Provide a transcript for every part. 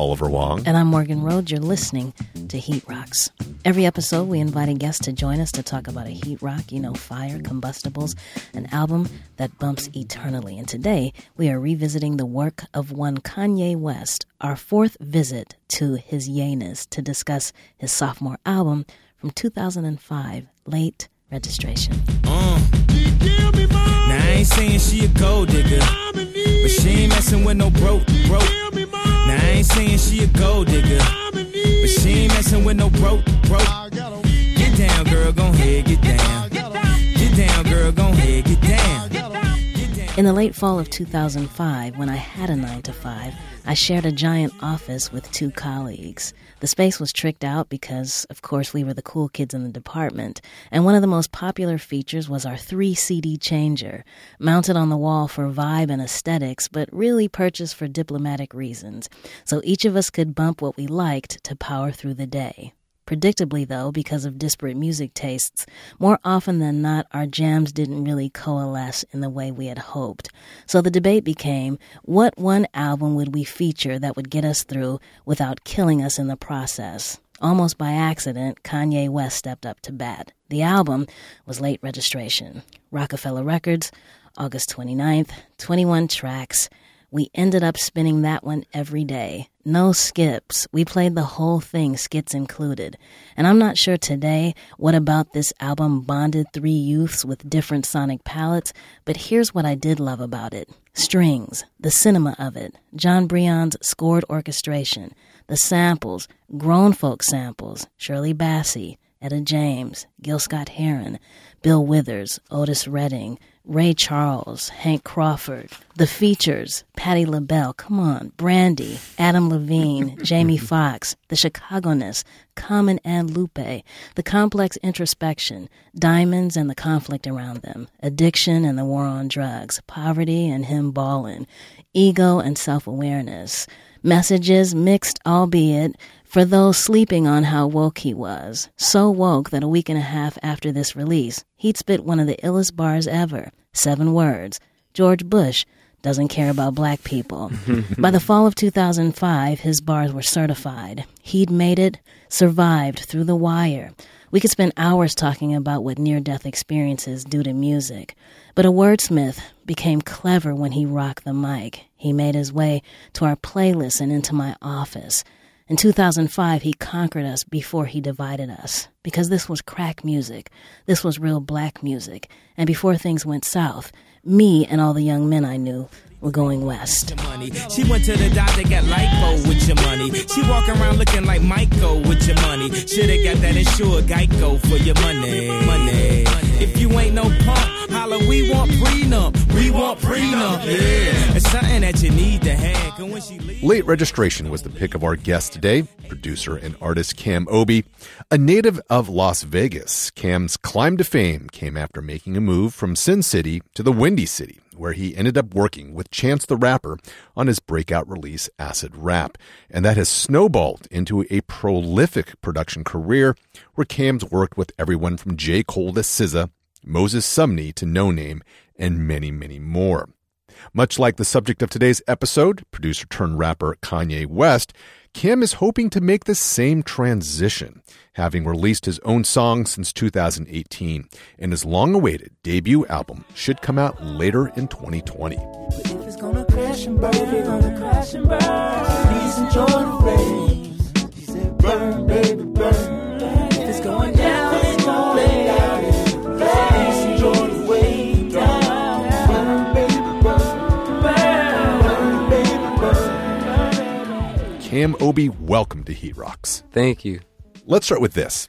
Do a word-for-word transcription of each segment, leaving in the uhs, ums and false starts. Oliver Wong. And I'm Morgan Rhodes. You're listening to Heat Rocks. Every episode, we invite a guest to join us to talk about a heat rock, you know, fire, combustibles, an album that bumps eternally. And today, we are revisiting the work of one Kanye West, our fourth visit to his yayness, to discuss his sophomore album from two thousand five, Late Registration. Uh, now I ain't saying she a gold digger, but she ain't messing with no broke, broke. Now I ain't saying she a gold digger, but she ain't messing with no broke, broke. Get down, girl, gon' head, get down. Get down, girl, gon' head, get down. In the late fall of two thousand five, when I had a nine to five, I shared a giant office with two colleagues. The space was tricked out because, of course, we were the cool kids in the department, and one of the most popular features was our three C D changer, mounted on the wall for vibe and aesthetics, but really purchased for diplomatic reasons, so each of us could bump what we liked to power through the day. Predictably, though, because of disparate music tastes, more often than not, our jams didn't really coalesce in the way we had hoped. So the debate became, what one album would we feature that would get us through without killing us in the process? Almost by accident, Kanye West stepped up to bat. The album was Late Registration. Roc-A-Fella Records, August twenty-ninth, twenty-one tracks. We ended up spinning that one every day. No skips. We played the whole thing, skits included. And I'm not sure today what about this album bonded three youths with different sonic palettes, but here's what I did love about it. Strings, the cinema of it, Jon Brion's scored orchestration, the samples, grown folk samples, Shirley Bassey, Etta James, Gil Scott Heron, Bill Withers, Otis Redding, Ray Charles, Hank Crawford, the features, Patti LaBelle, come on, Brandy, Adam Levine, Jamie Foxx, the Chicagoness, Common and Lupe, the complex introspection, diamonds and the conflict around them, addiction and the war on drugs, poverty and him ballin', ego and self-awareness, messages mixed, albeit, for those sleeping on how woke he was. So woke that a week and a half after this release, he'd spit one of the illest bars ever. Seven words. George Bush doesn't care about black people. By the fall of two thousand five, his bars were certified. He'd made it, survived through the wire. We could spend hours talking about what near-death experiences do to music. But a wordsmith became clever when he rocked the mic. He made his way to our playlist and into my office. In two thousand five, he conquered us before he divided us, because this was crack music, this was real black music, and before things went south, me and all the young men I knew were going west. She went to the doctor, got lipo with your money. She walk around looking like Michael with your money. Shoulda got that insured Geico for your money. Money. If you ain't no punk, holla, we want prenup. We want prenup. Yeah, it's something that you need to have. When she leaves. Late Registration was the pick of our guest today, producer and artist Cam O'bi. A native of Las Vegas, Cam's climb to fame came after making a move from Sin City to the Windy City, where he ended up working with Chance the Rapper on his breakout release, Acid Rap. And that has snowballed into a prolific production career where Cam's worked with everyone from J. Cole to S Z A, Moses Sumney to No Name, and many, many more. Much like the subject of today's episode, producer-turned-rapper Kanye West, Cam is hoping to make the same transition, having released his own song since two thousand eighteen, and his long-awaited debut album should come out later in twenty twenty. But if it's gonna crash and burn, it's gonna crash and burn. Please enjoy the rain. He said, burn, baby, burn. If it's going down, it's going down. Please enjoy the way down. Burn, baby, burn. Burn, baby, burn. Cam O'bi, welcome to Heat Rocks. Thank you. Let's start with this.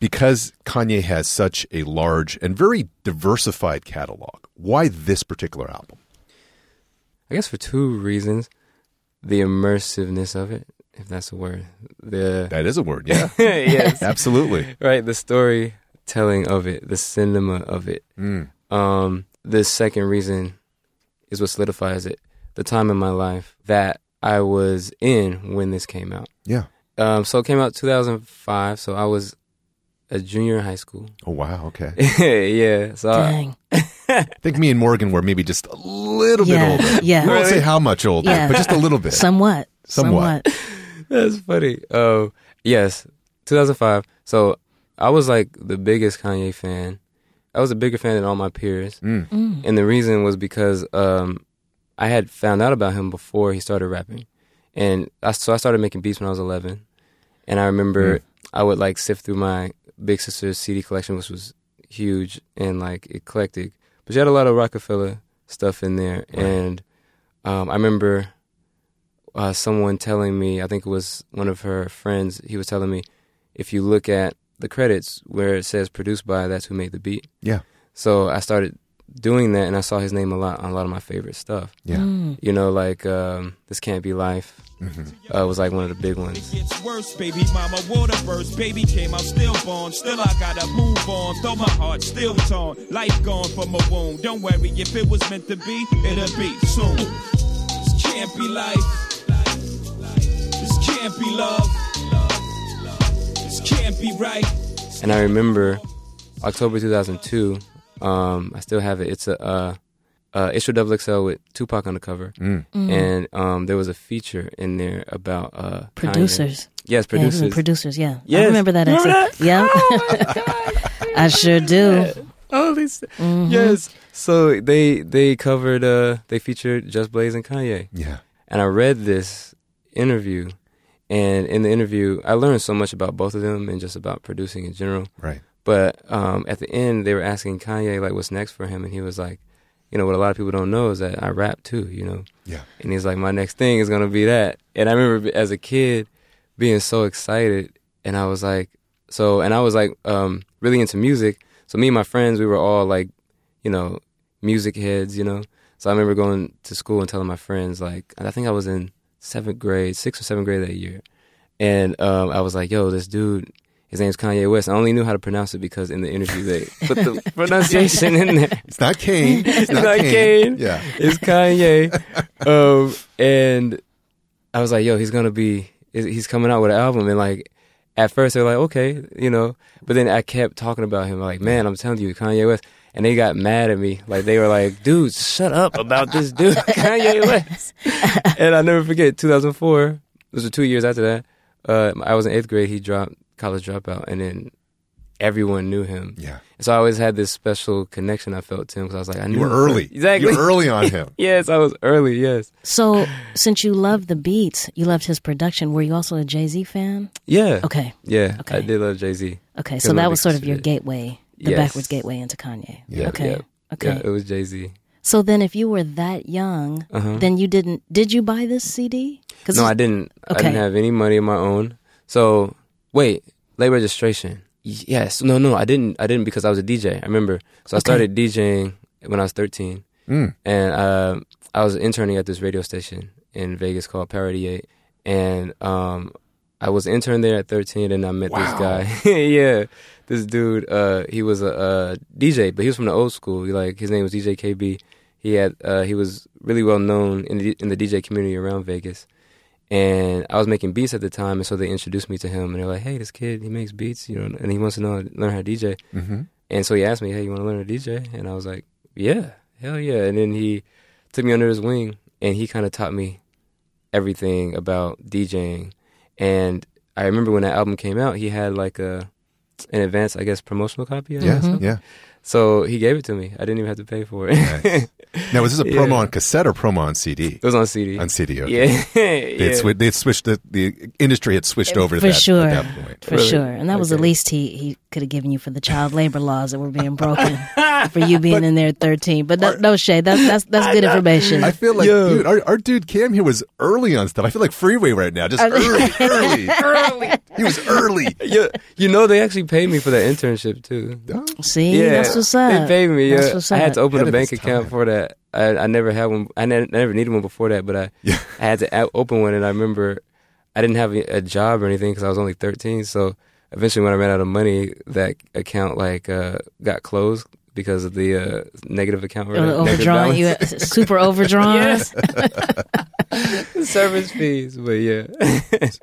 Because Kanye has such a large and very diversified catalog, why this particular album? I guess for two reasons. The immersiveness of it, if that's a word. The That is a word, yeah. Yes. Absolutely. Right, the storytelling of it, the cinema of it. Mm. Um, the second reason is what solidifies it. The time in my life that I was in when this came out. Yeah. Um, so it came out two thousand five, so I was a junior in high school. Oh, wow, okay. Yeah. So dang. I, I think me and Morgan were maybe just a little yeah, bit older. Yeah. We won't say how much older, yeah. But just a little bit. Somewhat. Somewhat. Somewhat. That's funny. Uh, yes, two thousand five. So I was like the biggest Kanye fan. I was a bigger fan than all my peers. Mm. Mm. And the reason was because um, I had found out about him before he started rapping. And I, so I started making beats when I was eleven. And I remember mm. I would like sift through my big sister's C D collection, which was huge and like eclectic. But she had a lot of Roc-A-Fella stuff in there. Right. And um, I remember uh, someone telling me, I think it was one of her friends, he was telling me, if you look at the credits where it says produced by, that's who made the beat. Yeah. So I started doing that, and I saw his name a lot on a lot of my favorite stuff. Yeah. Mm. You know, like um, This Can't Be Life. Mm-hmm. Uh, was like one of the big ones. It gets worse, baby. Mama, water burst. Baby came out stillborn. Still I gotta move on. Though my heart still torn. Life gone from a wound. Don't worry, if it was meant to be, it'll be soon. This can't be life. This can't be love. This can't be right. And I remember October two thousand two. Um, I still have it. It's a... Uh, Uh, Issue Double X L with Tupac on the cover, mm. Mm. and um, there was a feature in there about uh, producers. Kanye. Yes, producers. Yeah, producers, yeah. Yes. I remember that. Remember that? Yeah, oh I sure do. Holy shit! Mm-hmm. Yes. So they they covered uh, they featured Just Blaze and Kanye. Yeah. And I read this interview, and in the interview, I learned so much about both of them and just about producing in general. Right. But um, at the end, they were asking Kanye like, "What's next for him?" And he was like, you know, what a lot of people don't know is that I rap too, you know? Yeah. And he's like, my next thing is going to be that. And I remember as a kid being so excited, and I was like, so, and I was like um, really into music. So me and my friends, we were all like, you know, music heads, you know? So I remember going to school and telling my friends, like, I think I was in seventh grade, sixth or seventh grade that year. And um, I was like, yo, this dude, his name's Kanye West. I only knew how to pronounce it because in the interview they put the pronunciation in there. It's not Kane. It's, it's not, not Kane. Kane. Yeah. It's Kanye. um, and I was like, yo, he's going to be, he's coming out with an album. And like, at first they were like, okay, you know. But then I kept talking about him. Like, man, I'm telling you, Kanye West. And they got mad at me. Like, they were like, dude, shut up about this dude, Kanye West. And I'll never forget, two thousand four, those were two years after that. Uh, I was in eighth grade. He dropped College Dropout, and then everyone knew him. Yeah. And so I always had this special connection I felt to him because I was like, I knew you were him. early. Exactly. You were early on him. Yes, I was early, yes. So since you loved the beats, you loved his production, were you also a Jay-Z fan? Yeah. Okay. Yeah, okay. I did love Jay-Z. Okay, so that was sort of your gateway, the yes. backwards gateway into Kanye. Yeah. Okay. Yeah. Okay. Yeah, it was Jay-Z. So then if you were that young, uh-huh. then you didn't, did you buy this C D? No, I didn't. Okay. I didn't have any money of my own. So... Wait, Late Registration. Yes. No, no, I didn't. I didn't because I was a D J, I remember. So I okay. started DJing when I was thirteen. Mm. And uh, I was interning at this radio station in Vegas called Parody eight. And um, I was interned there at thirteen, and I met wow. this guy. Yeah, this dude. Uh, he was a, a D J, but he was from the old school. He, like, his name was D J K B. He, had, uh, he was really well known in the, in the D J community around Vegas. And I was making beats at the time, and so they introduced me to him, and they're like, hey, this kid, he makes beats, you know, and he wants to know learn how to D J. Mm-hmm. And so he asked me, hey, you want to learn how to D J? And I was like, yeah, hell yeah. And then he took me under his wing, and he kind of taught me everything about DJing. And I remember when that album came out, he had like a an advanced, I guess, promotional copy of it. Yeah, yeah. So he gave it to me. I didn't even have to pay for it. Nice. Now, was this a promo yeah. on cassette or promo on C D? It was on CD. On C D, okay. Yeah. yeah. Swi- they switched, the, the industry had switched over to for that, sure. at that point. For really? sure. And that okay. was the least he, he could have given you for the child labor laws that were being broken for you being but, in there at thirteen. But no, our, no shade. That's that's, that's good I, information. I feel like, Yo. dude, our, our dude Cam here was early on stuff. I feel like Freeway right now. Just early, early, early. He was early. Yeah. You know, they actually paid me for that internship, too. Oh. See? Yeah. That's what's up. They paid me. Yeah. I had to open a bank account for that. I, I never had one. I ne- never needed one before that, but I, yeah. I had to a- open one. And I remember I didn't have a job or anything because I was only thirteen. So eventually, when I ran out of money, that account like uh, got closed because of the uh, negative account. Right? Overdrawn. Negative you super overdrawn. Yes. Service fees, but yeah.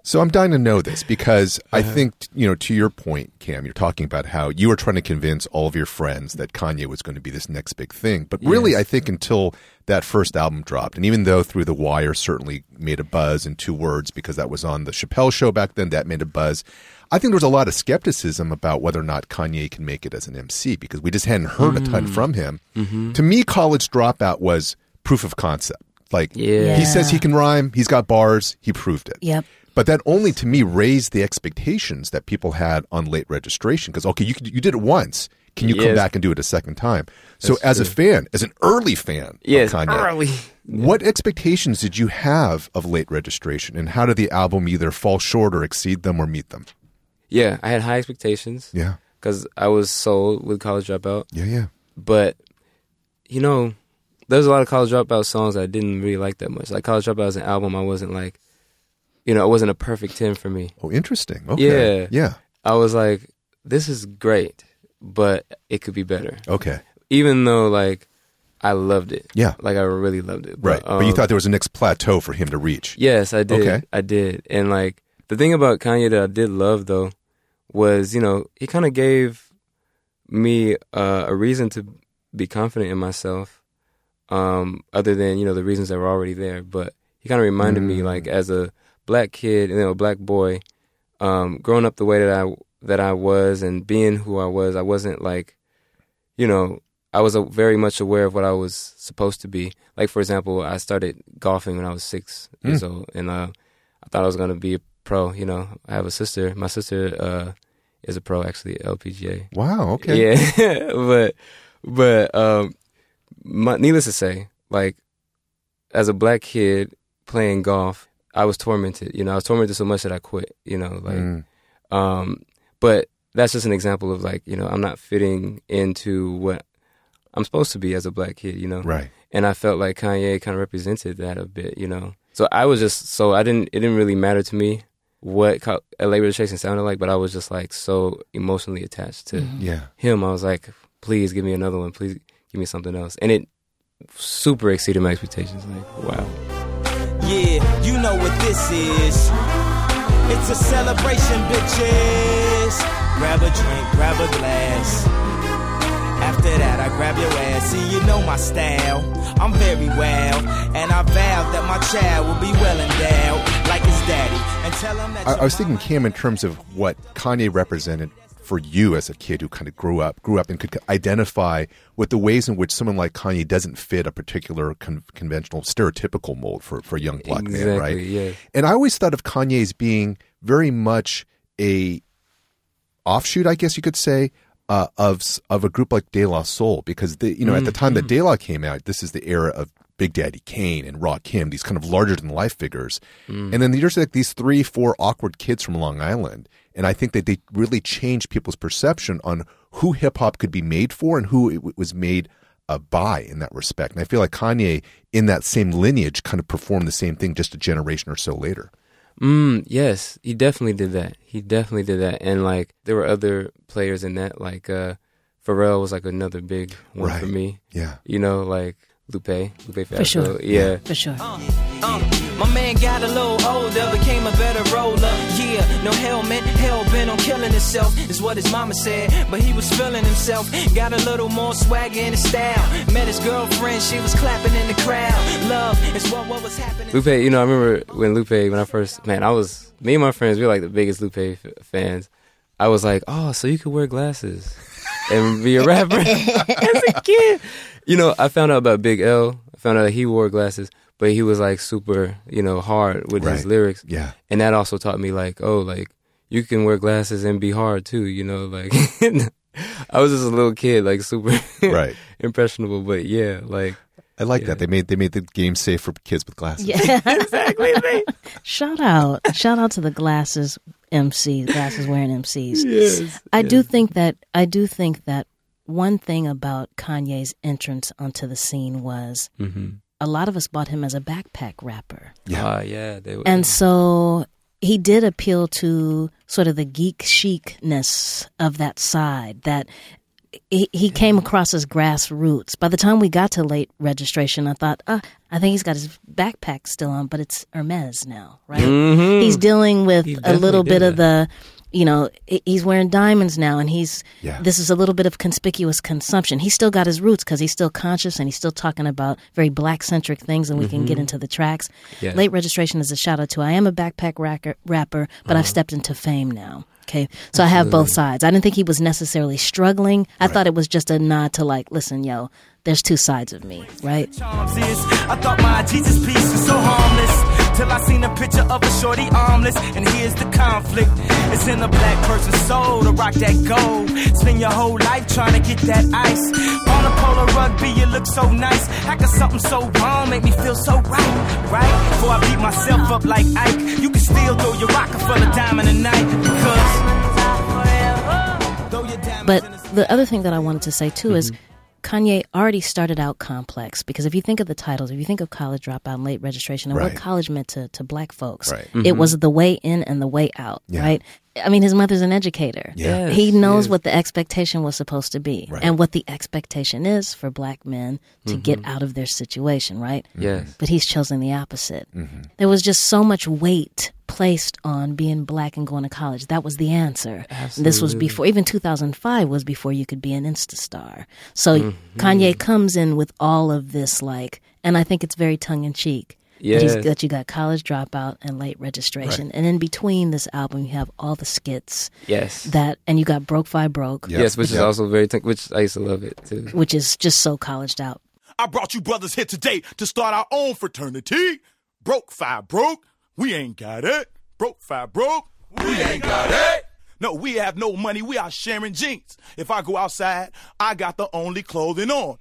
So I'm dying to know this because I think, you know, to your point, Cam, you're talking about how you were trying to convince all of your friends that Kanye was going to be this next big thing. But really, yes. I think until that first album dropped, and even though Through the Wire certainly made a buzz in two words because that was on the Chappelle show back then, that made a buzz. I think there was a lot of skepticism about whether or not Kanye can make it as an M C because we just hadn't heard mm. a ton from him. Mm-hmm. To me, College Dropout was proof of concept. Like, yeah. he says he can rhyme, he's got bars, he proved it. Yep. But that only, to me, raised the expectations that people had on Late Registration because, okay, you you did it once. Can you yes. come back and do it a second time? So That's as true. a fan, as an early fan yes, of Kanye, early. what yeah. expectations did you have of Late Registration, and how did the album either fall short or exceed them or meet them? Yeah, I had high expectations. Yeah. Because I was sold with College Dropout. Yeah, yeah. But, you know, there's a lot of College Dropout songs that I didn't really like that much. Like, College Dropout as an album, I wasn't like, you know, it wasn't a perfect ten for me. Oh, interesting. Okay. Yeah. Yeah. I was like, this is great, but it could be better. Okay. Even though, like, I loved it. Yeah. Like, I really loved it. Right. But, um, but you thought there was a next plateau for him to reach. Yes, I did. Okay. I did. And, like, the thing about Kanye that I did love, though, was, you know, he kind of gave me uh, a reason to be confident in myself, um, other than, you know, the reasons that were already there. But he kind of reminded mm. me, like, as a black kid, you know, a black boy, um, growing up the way that I that I was and being who I was, I wasn't like, you know, I was a, very much aware of what I was supposed to be. Like, for example, I started golfing when I was six mm. years old, and uh, I thought I was going to be a pro, you know. I have a sister. My sister uh, is a pro, actually, L P G A. Wow, okay. Yeah, but but um, my, needless to say, like, as a black kid playing golf, I was tormented. You know, I was tormented so much that I quit. You know, like, mm. um, but that's just an example of, like, you know, I'm not fitting into what I'm supposed to be as a black kid. You know, right? And I felt like Kanye kind of represented that a bit. You know, so I was just so I didn't. It didn't really matter to me what Late Registration sounded like, but I was just, like, so emotionally attached to yeah. him. I was like, please give me another one. Please give me something else. And it super exceeded my expectations. Like, wow. Yeah, you know what this is. It's a celebration, bitches. Grab a drink, grab a glass. After that, I grab your ass. See, you know my style. I'm very well, and I vow that my child will be well endowed, like his daddy. And tell him that. I, I was thinking, Cam, in terms of what Kanye represented for you as a kid who kind of grew up, grew up and could identify with the ways in which someone like Kanye doesn't fit a particular con- conventional, stereotypical mold for for a young black exactly, man, right? Yeah. And I always thought of Kanye as being very much a offshoot, I guess you could say, Uh, of of a group like De La Soul, because the, you know mm, at the time mm. that De La came out, this is the era of Big Daddy Kane and Rakim, these kind of larger than life figures, mm. and then there's like these three, four awkward kids from Long Island, and I think that they really changed people's perception on who hip hop could be made for and who it was made uh, by in that respect. And I feel like Kanye, in that same lineage, kind of performed the same thing just a generation or so later. Mm, yes, he definitely did that. He definitely did that. And, like, there were other players in that. Like, uh, Pharrell was, like, another big one right. for me. Yeah. You know, like, Lupe. Lupe Fiasco. For sure. Yeah. yeah. For sure. Uh, uh, my man got a little older, became a better roller. Yeah, no helmet, hell bent on killing himself, is what his mama said. But he was feeling himself. Got a little more swagger in his style. Met his girlfriend, she was clapping in the crowd. Love is what, what was happening. Lupe, you know, I remember when Lupe, when I first, man, I was, me and my friends, we were like the biggest Lupe f- fans. I was like, oh, so you could wear glasses and be a rapper as a kid. You know, I found out about Big L. I found out that he wore glasses, but he was, like, super, you know, hard with right. his lyrics. Yeah. And that also taught me, like, oh, like, you can wear glasses and be hard, too, you know? Like, I was just a little kid, like, super right. impressionable. But, yeah, like... I like yeah. that. They made they made the game safe for kids with glasses. Yeah, exactly. Shout out. Shout out to the glasses M Cs, glasses wearing M Cs. Yes. I yes. do think that... I do think that... One thing about Kanye's entrance onto the scene was mm-hmm. a lot of us bought him as a backpack rapper. Yeah, uh, yeah. They would. And so he did appeal to sort of the geek chicness of that side, that he, he came across as grassroots. By the time we got to Late Registration, I thought, ah, I think he's got his backpack still on, but it's Hermes now, right? Mm-hmm. He's dealing with he a little bit that. of the, you know, he's wearing diamonds now, and he's, yeah. this is a little bit of conspicuous consumption. He's still got his roots because he's still conscious and he's still talking about very black-centric things, and we mm-hmm. can get into the tracks. Yeah. Late Registration is a shout-out to, I am a backpack racker, rapper, but uh-huh. I've stepped into fame now. Okay, so Absolutely. I have both sides. I didn't think he was necessarily struggling. I right. thought it was just a nod to like, listen, yo, there's two sides of me, right? I thought my Jesus piece was so harmless till I seen a picture of a shorty armless, and here's the conflict. It's in a black person's soul to rock that gold. Spend your whole life trying to get that ice. On a polar rugby, you look so nice. How could something so wrong make me feel so right, right? Before I beat myself up like Ike, you can still throw your Roc-A-Fella diamond tonight because. But the other thing that I wanted to say, too, mm-hmm. is Kanye already started out complex, because if you think of the titles, if you think of College Dropout and Late Registration and right. what college meant to, to black folks, right. mm-hmm. it was the way in and the way out, yeah. right? I mean, his mother's an educator. Yes, he knows yes. what the expectation was supposed to be right. and what the expectation is for black men to mm-hmm. get out of their situation, right? Yes. But he's chosen the opposite. Mm-hmm. There was just so much weight placed on being black and going to college. That was the answer. Absolutely. This was before, even two thousand five was before you could be an Insta star. So mm-hmm. Kanye comes in with all of this, like, and I think it's very tongue-in-cheek. Yes. That you got College Dropout and Late Registration, right. and in between this album you have all the skits. Yes, that and you got Broke by Broke. Yes, yes which yep. is also very, t- which I used to love it too. Which is just so colleged out. I brought you brothers here today to start our own fraternity. Broke by Broke, we ain't got it. Broke by Broke, we ain't got it. No, we have no money. We are sharing jeans. If I go outside, I got the only clothing on.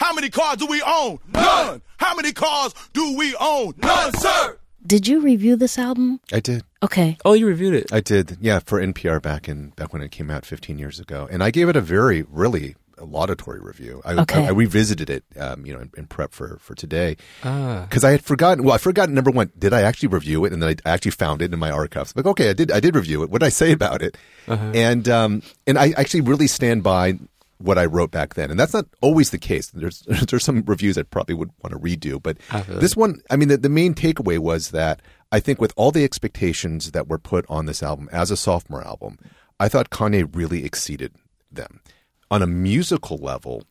How many cars do we own? None. How many cars do we own? None, sir. Did you review this album? I did. Okay. Oh, you reviewed it. I did. Yeah, for N P R back in back when it came out fifteen years ago, and I gave it a very really laudatory review. I, okay. I, I revisited it, um, you know, in, in prep for for today, because ah. I had forgotten. Well, I forgot. Number one, did I actually review it? And then I actually found it in my archives. Like, okay, I did. I did review it. What did I say about it? Uh-huh. And um, and I actually really stand by what I wrote back then. And that's not always the case. There's there's some reviews I probably would want to redo. But this one, I mean, the, the main takeaway was that I think with all the expectations that were put on this album as a sophomore album, I thought Kanye really exceeded them. On a musical level,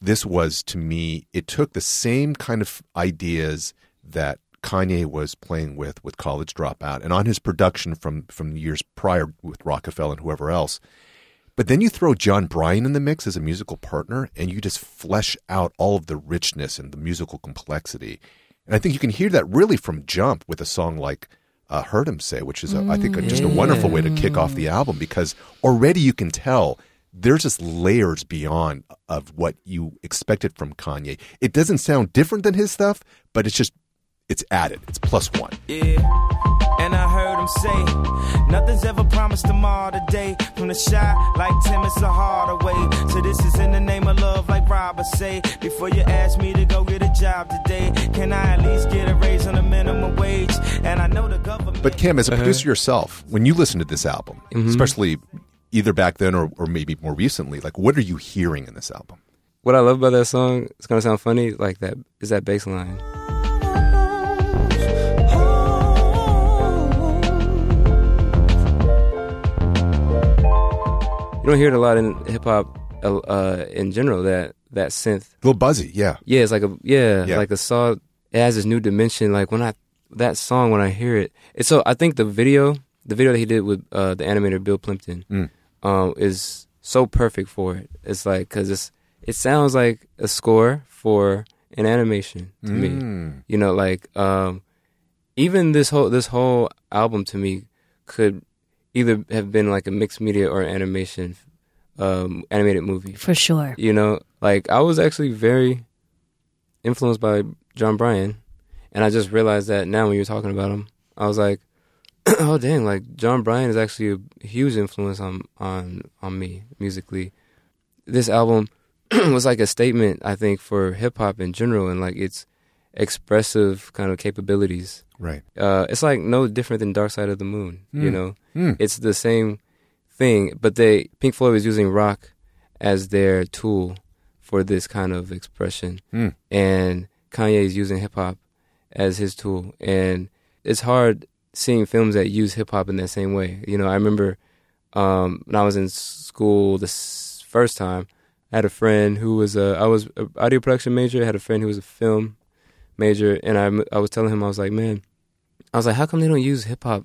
this was, to me, it took the same kind of ideas that Kanye was playing with, with College Dropout, and on his production from, from years prior with Roc-A-Fella and whoever else. But then you throw Jon Brion in the mix as a musical partner, and you just flesh out all of the richness and the musical complexity. And I think you can hear that really from jump with a song like uh, Heard Him Say, which is, a, I think, a, just a wonderful way to kick off the album, because already you can tell there's just layers beyond of what you expected from Kanye. It doesn't sound different than his stuff, but it's just, it's added. It's plus one. Yeah. And I heard him say, nothing's ever promised tomorrow today. From the shot like Timmons a Hardaway. So this is in the name of love, like Robert say. Before you ask me to go get a job today, can I at least get a raise on the minimum wage? And I know the government. But Cam, as a uh-huh. producer yourself, when you listen to this album, mm-hmm. especially either back then or, or maybe more recently, like, what are you hearing in this album? What I love about that song, it's gonna sound funny, like that is that bass line. You don't hear it a lot in hip hop uh, in general. That that synth, a little buzzy, yeah, yeah. It's like a yeah, yeah. like a saw. It has this new dimension. Like when I that song, when I hear it, it's so. I think the video, the video that he did with uh, the animator Bill Plimpton, mm. um, is so perfect for it. It's like because it's it sounds like a score for an animation to mm. me. You know, like um, even this whole this whole album to me could either have been like a mixed media or animation, um, animated movie. For sure. You know, like I was actually very influenced by Jon Brion, and I just realized that now when you were talking about him, I was like, oh dang, like Jon Brion is actually a huge influence on on, on me musically. This album was like a statement, I think, for hip hop in general and like its expressive kind of capabilities. Right. Uh, it's like no different than Dark Side of the Moon, mm. you know? Mm. It's the same thing, but they Pink Floyd was using rock as their tool for this kind of expression. Mm. And Kanye is using hip-hop as his tool. And it's hard seeing films that use hip-hop in that same way. You know, I remember um, when I was in school the s- first time, I had a friend who was a, I was an audio production major, I had a friend who was a film major, and I, I was telling him, I was like, man, I was like, how come they don't use hip-hop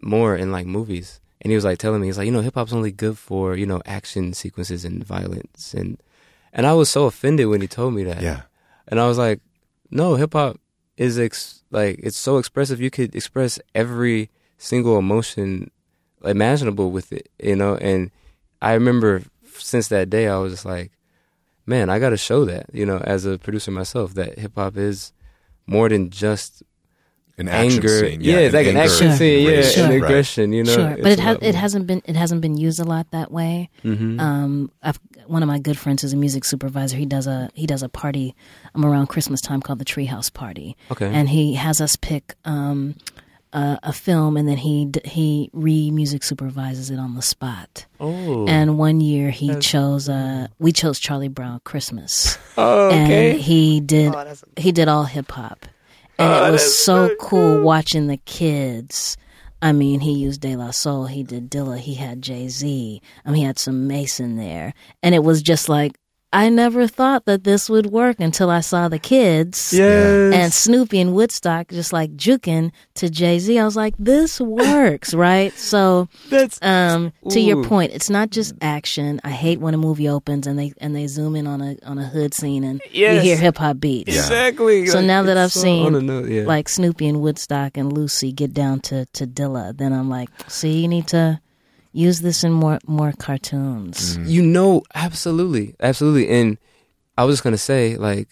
more in, like, movies? And he was, like, telling me, he's like, you know, hip-hop's only good for, you know, action sequences and violence. And and I was so offended when he told me that. Yeah. And I was like, no, hip-hop is, ex- like, it's so expressive. You could express every single emotion imaginable with it, you know? And I remember since that day, I was just like, man, I got to show that, you know, as a producer myself, that hip-hop is more than just an action anger. Scene, yeah, yeah it's like anger, an action sure. scene, yeah, sure. an aggression, you know. Sure. But it has, it hasn't been it hasn't been used a lot that way. Mm-hmm. Um, I've, one of my good friends is a music supervisor. He does a he does a party um, around Christmas time called the Treehouse Party. Okay, and he has us pick um, uh, a film, and then he he re music supervises it on the spot. Oh, and one year he that's... chose uh, we chose Charlie Brown Christmas. Oh, okay. And he did oh, that's... he did all hip hop. And uh, it was so cool watching the kids. I mean, he used De La Soul, he did Dilla, he had Jay-Z, I mean, he had some Mason there. And it was just like, I never thought that this would work until I saw the kids. Yes. And Snoopy and Woodstock just like juking to Jay-Z. I was like, this works, right? So that's, um, to your point, it's not just action. I hate when a movie opens and they and they zoom in on a on a hood scene and yes. you hear hip-hop beats. Yeah. Exactly. So like, now that I've so seen note, yeah. like Snoopy and Woodstock and Lucy get down to, to Dilla, then I'm like, see, you need to... use this in more more cartoons. Mm-hmm. You know, absolutely. Absolutely. And I was just going to say, like,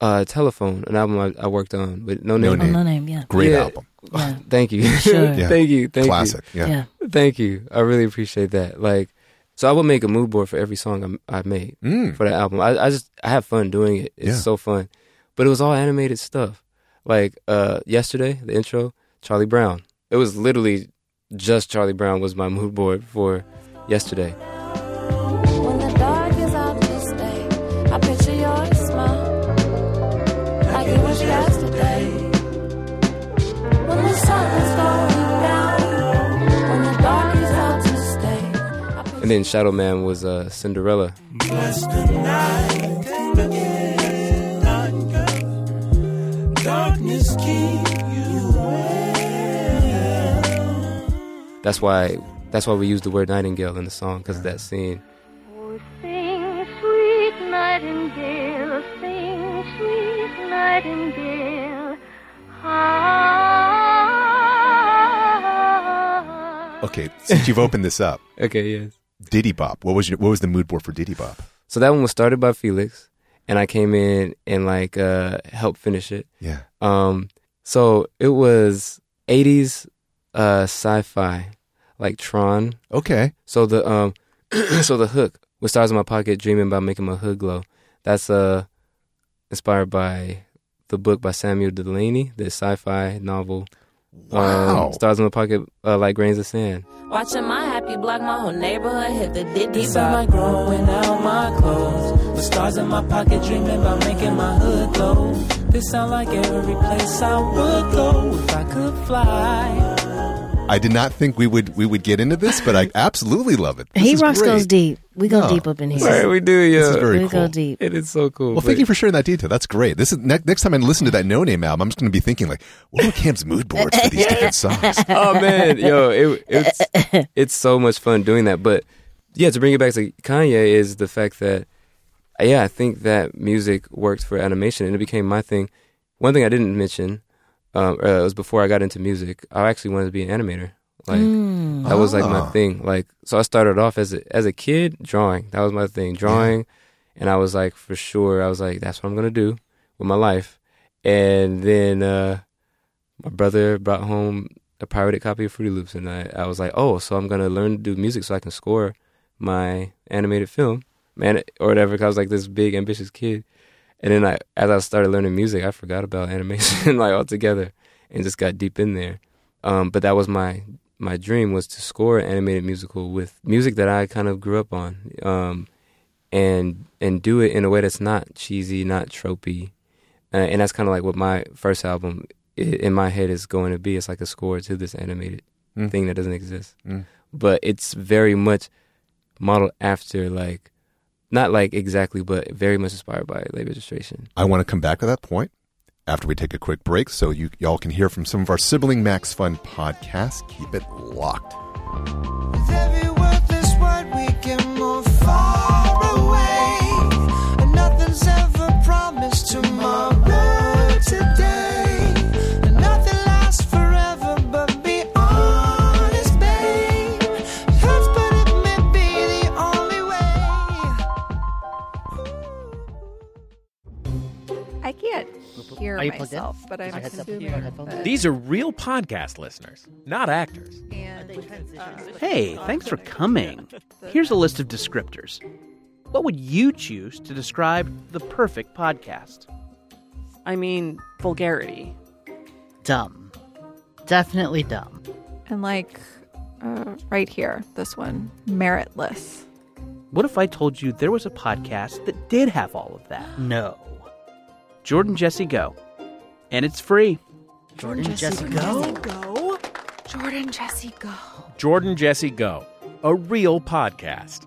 uh, Telephone, an album I, I worked on with No Name. No Name, oh, No Name yeah. Great yeah. album. Yeah. Thank you. Sure. Yeah. Thank you. Thank Classic. You. Classic. Yeah. yeah. Thank you. I really appreciate that. Like, so I would make a mood board for every song I, I made mm. for that album. I, I just, I have fun doing it. It's yeah. so fun. But it was all animated stuff. Like, uh, Yesterday, the intro, Charlie Brown. It was literally... just Charlie Brown was my mood board for Yesterday. When the dark is out this day, I picture your smile. Like it was yesterday. When the sun is going down, when the dark is out this day. And then Shadow Man was uh, Cinderella. Bless the night, darkness keep you away. That's why that's why we use the word nightingale in the song, because of that scene. Oh, sing, sweet nightingale, sing, sweet nightingale. Ah. Okay, since you've opened this up. Okay, yes. Diddy Bop. What was your, what was the mood board for Diddy Bop? So that one was started by Felix, and I came in and like uh, helped finish it. Yeah. Um. So it was eighties. Uh, sci-fi, like Tron. Okay. So the um, so the hook, with stars in my pocket, dreaming about making my hood glow. That's uh, inspired by the book by Samuel Delaney, the sci-fi novel. Wow. Um, stars in my pocket, uh, like grains of sand. Watching my happy block, my whole neighborhood hit the Diddy Bop. Growing out my clothes, with stars in my pocket, dreaming about making my hood glow. This sound like every place I would go if I could fly. I did not think we would we would get into this, but I absolutely love it. Heat Rocks goes deep. We go no. deep up in here. Right, we do, yeah. This is very we cool. We go deep. It is so cool. Well, but... thank you for sharing that detail. That's great. This is ne- Next time I listen to that No Name album, I'm just going to be thinking, like, what are Cam's mood boards for these different songs? Oh, man. Yo, it, it's, it's so much fun doing that. But, yeah, to bring it back to Kanye is the fact that, yeah, I think that music works for animation, and it became my thing. One thing I didn't mention... Um, uh, it was before I got into music. I actually wanted to be an animator. Like mm. that was like my thing. Like so, I started off as a, as a kid drawing. That was my thing, drawing. Yeah. And I was like, for sure, I was like, that's what I'm gonna do with my life. And then uh, my brother brought home a pirated copy of Fruity Loops, and I, I was like, oh, so I'm gonna learn to do music so I can score my animated film, man, or whatever. Cause I was like this big ambitious kid. And then I, as I started learning music, I forgot about animation like altogether, and just got deep in there. Um, but that was my my dream, was to score an animated musical with music that I kind of grew up on. Um, and and do it in a way that's not cheesy, not tropey. Uh, and that's kind of like what my first album it, in my head is going to be. It's like a score to this animated mm. thing that doesn't exist. Mm. But it's very much modeled after, like, not like exactly, but very much inspired by Late Registration. I want to come back to that point after we take a quick break so you y'all can hear from some of our Sibling Max Fun podcasts. Keep it locked. With every word this word we get more far away, and nothing's ever promised tomorrow today, and nothing lasts forever but be honest, babe. It hurts but it may be the only way. I can't hear myself, but I'm assuming. These are real podcast listeners, not actors. And, uh, hey, thanks for coming. Here's a list of descriptors. What would you choose to describe the perfect podcast? I mean, vulgarity. Dumb. Definitely dumb. And like, uh, right here, this one, meritless. What if I told you there was a podcast that did have all of that? No. Jordan Jesse Go. And it's free. Jordan, Jordan Jesse, Jesse Go? Go? Jordan Jesse Go. Jordan Jesse Go. A real podcast.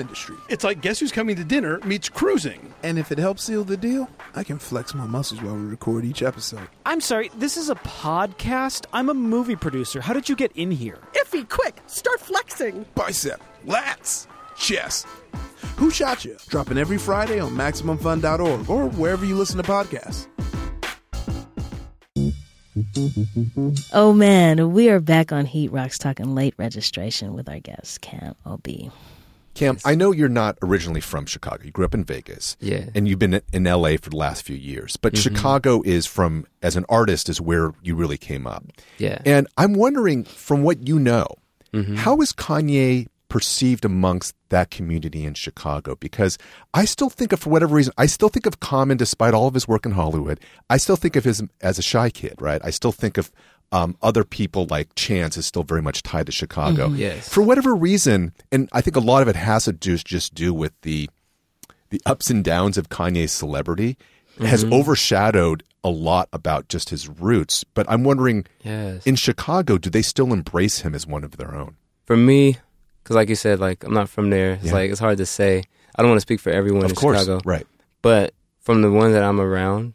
industry. It's like Guess Who's Coming to Dinner meets cruising. And if it helps seal the deal, I can flex my muscles while we record each episode. I'm sorry, this is a podcast? I'm a movie producer. How did you get in here? Iffy, quick, start flexing. Bicep, lats, chest. Who Shot Ya? Dropping every Friday on Maximum Fun dot org or wherever you listen to podcasts. Oh man, we are back on Heat Rocks talking Late Registration with our guest, Cam O'bi. Cam, I know you're not originally from Chicago. You grew up in Vegas. Yeah. And you've been in L A for the last few years. But mm-hmm. Chicago is from, as an artist, is where you really came up. Yeah. And I'm wondering, from what you know, mm-hmm. how is Kanye perceived amongst that community in Chicago? Because I still think of, for whatever reason, I still think of Common, despite all of his work in Hollywood. I still think of him as a shy kid, right? I still think of Um, other people like Chance is still very much tied to Chicago. Mm-hmm. Yes. For whatever reason, and I think a lot of it has to do, just do with the the ups and downs of Kanye's celebrity, mm-hmm. has overshadowed a lot about just his roots. But I'm wondering, yes. in Chicago, do they still embrace him as one of their own? For me, because like you said, like I'm not from there. It's yeah. like it's hard to say. I don't want to speak for everyone of in course. Chicago. Right. But from the ones that I'm around,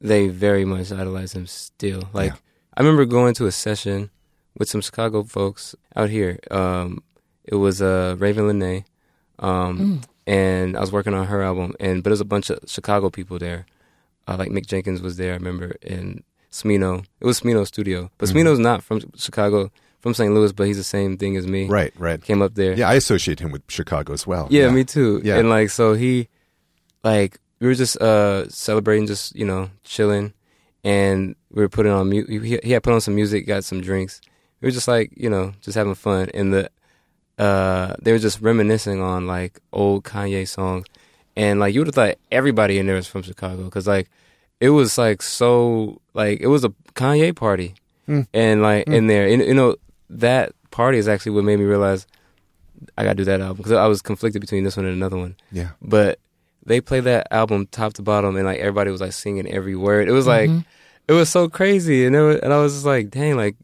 they very much idolize him still. Like. Yeah. I remember going to a session with some Chicago folks out here. Um, it was uh, Raven Lene, um, mm. and I was working on her album. And but there was a bunch of Chicago people there. Uh, like Mick Jenkins was there, I remember, and Smino. It was Smino's studio. But mm-hmm. Smino's not from Chicago, from Saint Louis, but he's the same thing as me. Right, right. Came up there. Yeah, I associate him with Chicago as well. Yeah, yeah. me too. Yeah. And, like, so he, like, we were just uh, celebrating, just, you know, chilling. And we were putting on mu- he, he had put on some music, got some drinks. We were just like, you know, just having fun. And the uh, they were just reminiscing on like old Kanye songs. And like you would have thought everybody in there was from Chicago because like it was like so like it was a Kanye party mm. and like mm. in there. And you know that party is actually what made me realize I gotta do that album because I was conflicted between this one and another one. Yeah, but. They played that album top to bottom, and like everybody was like singing every word. It was like, mm-hmm. it was so crazy, and it was, and I was just like, dang, like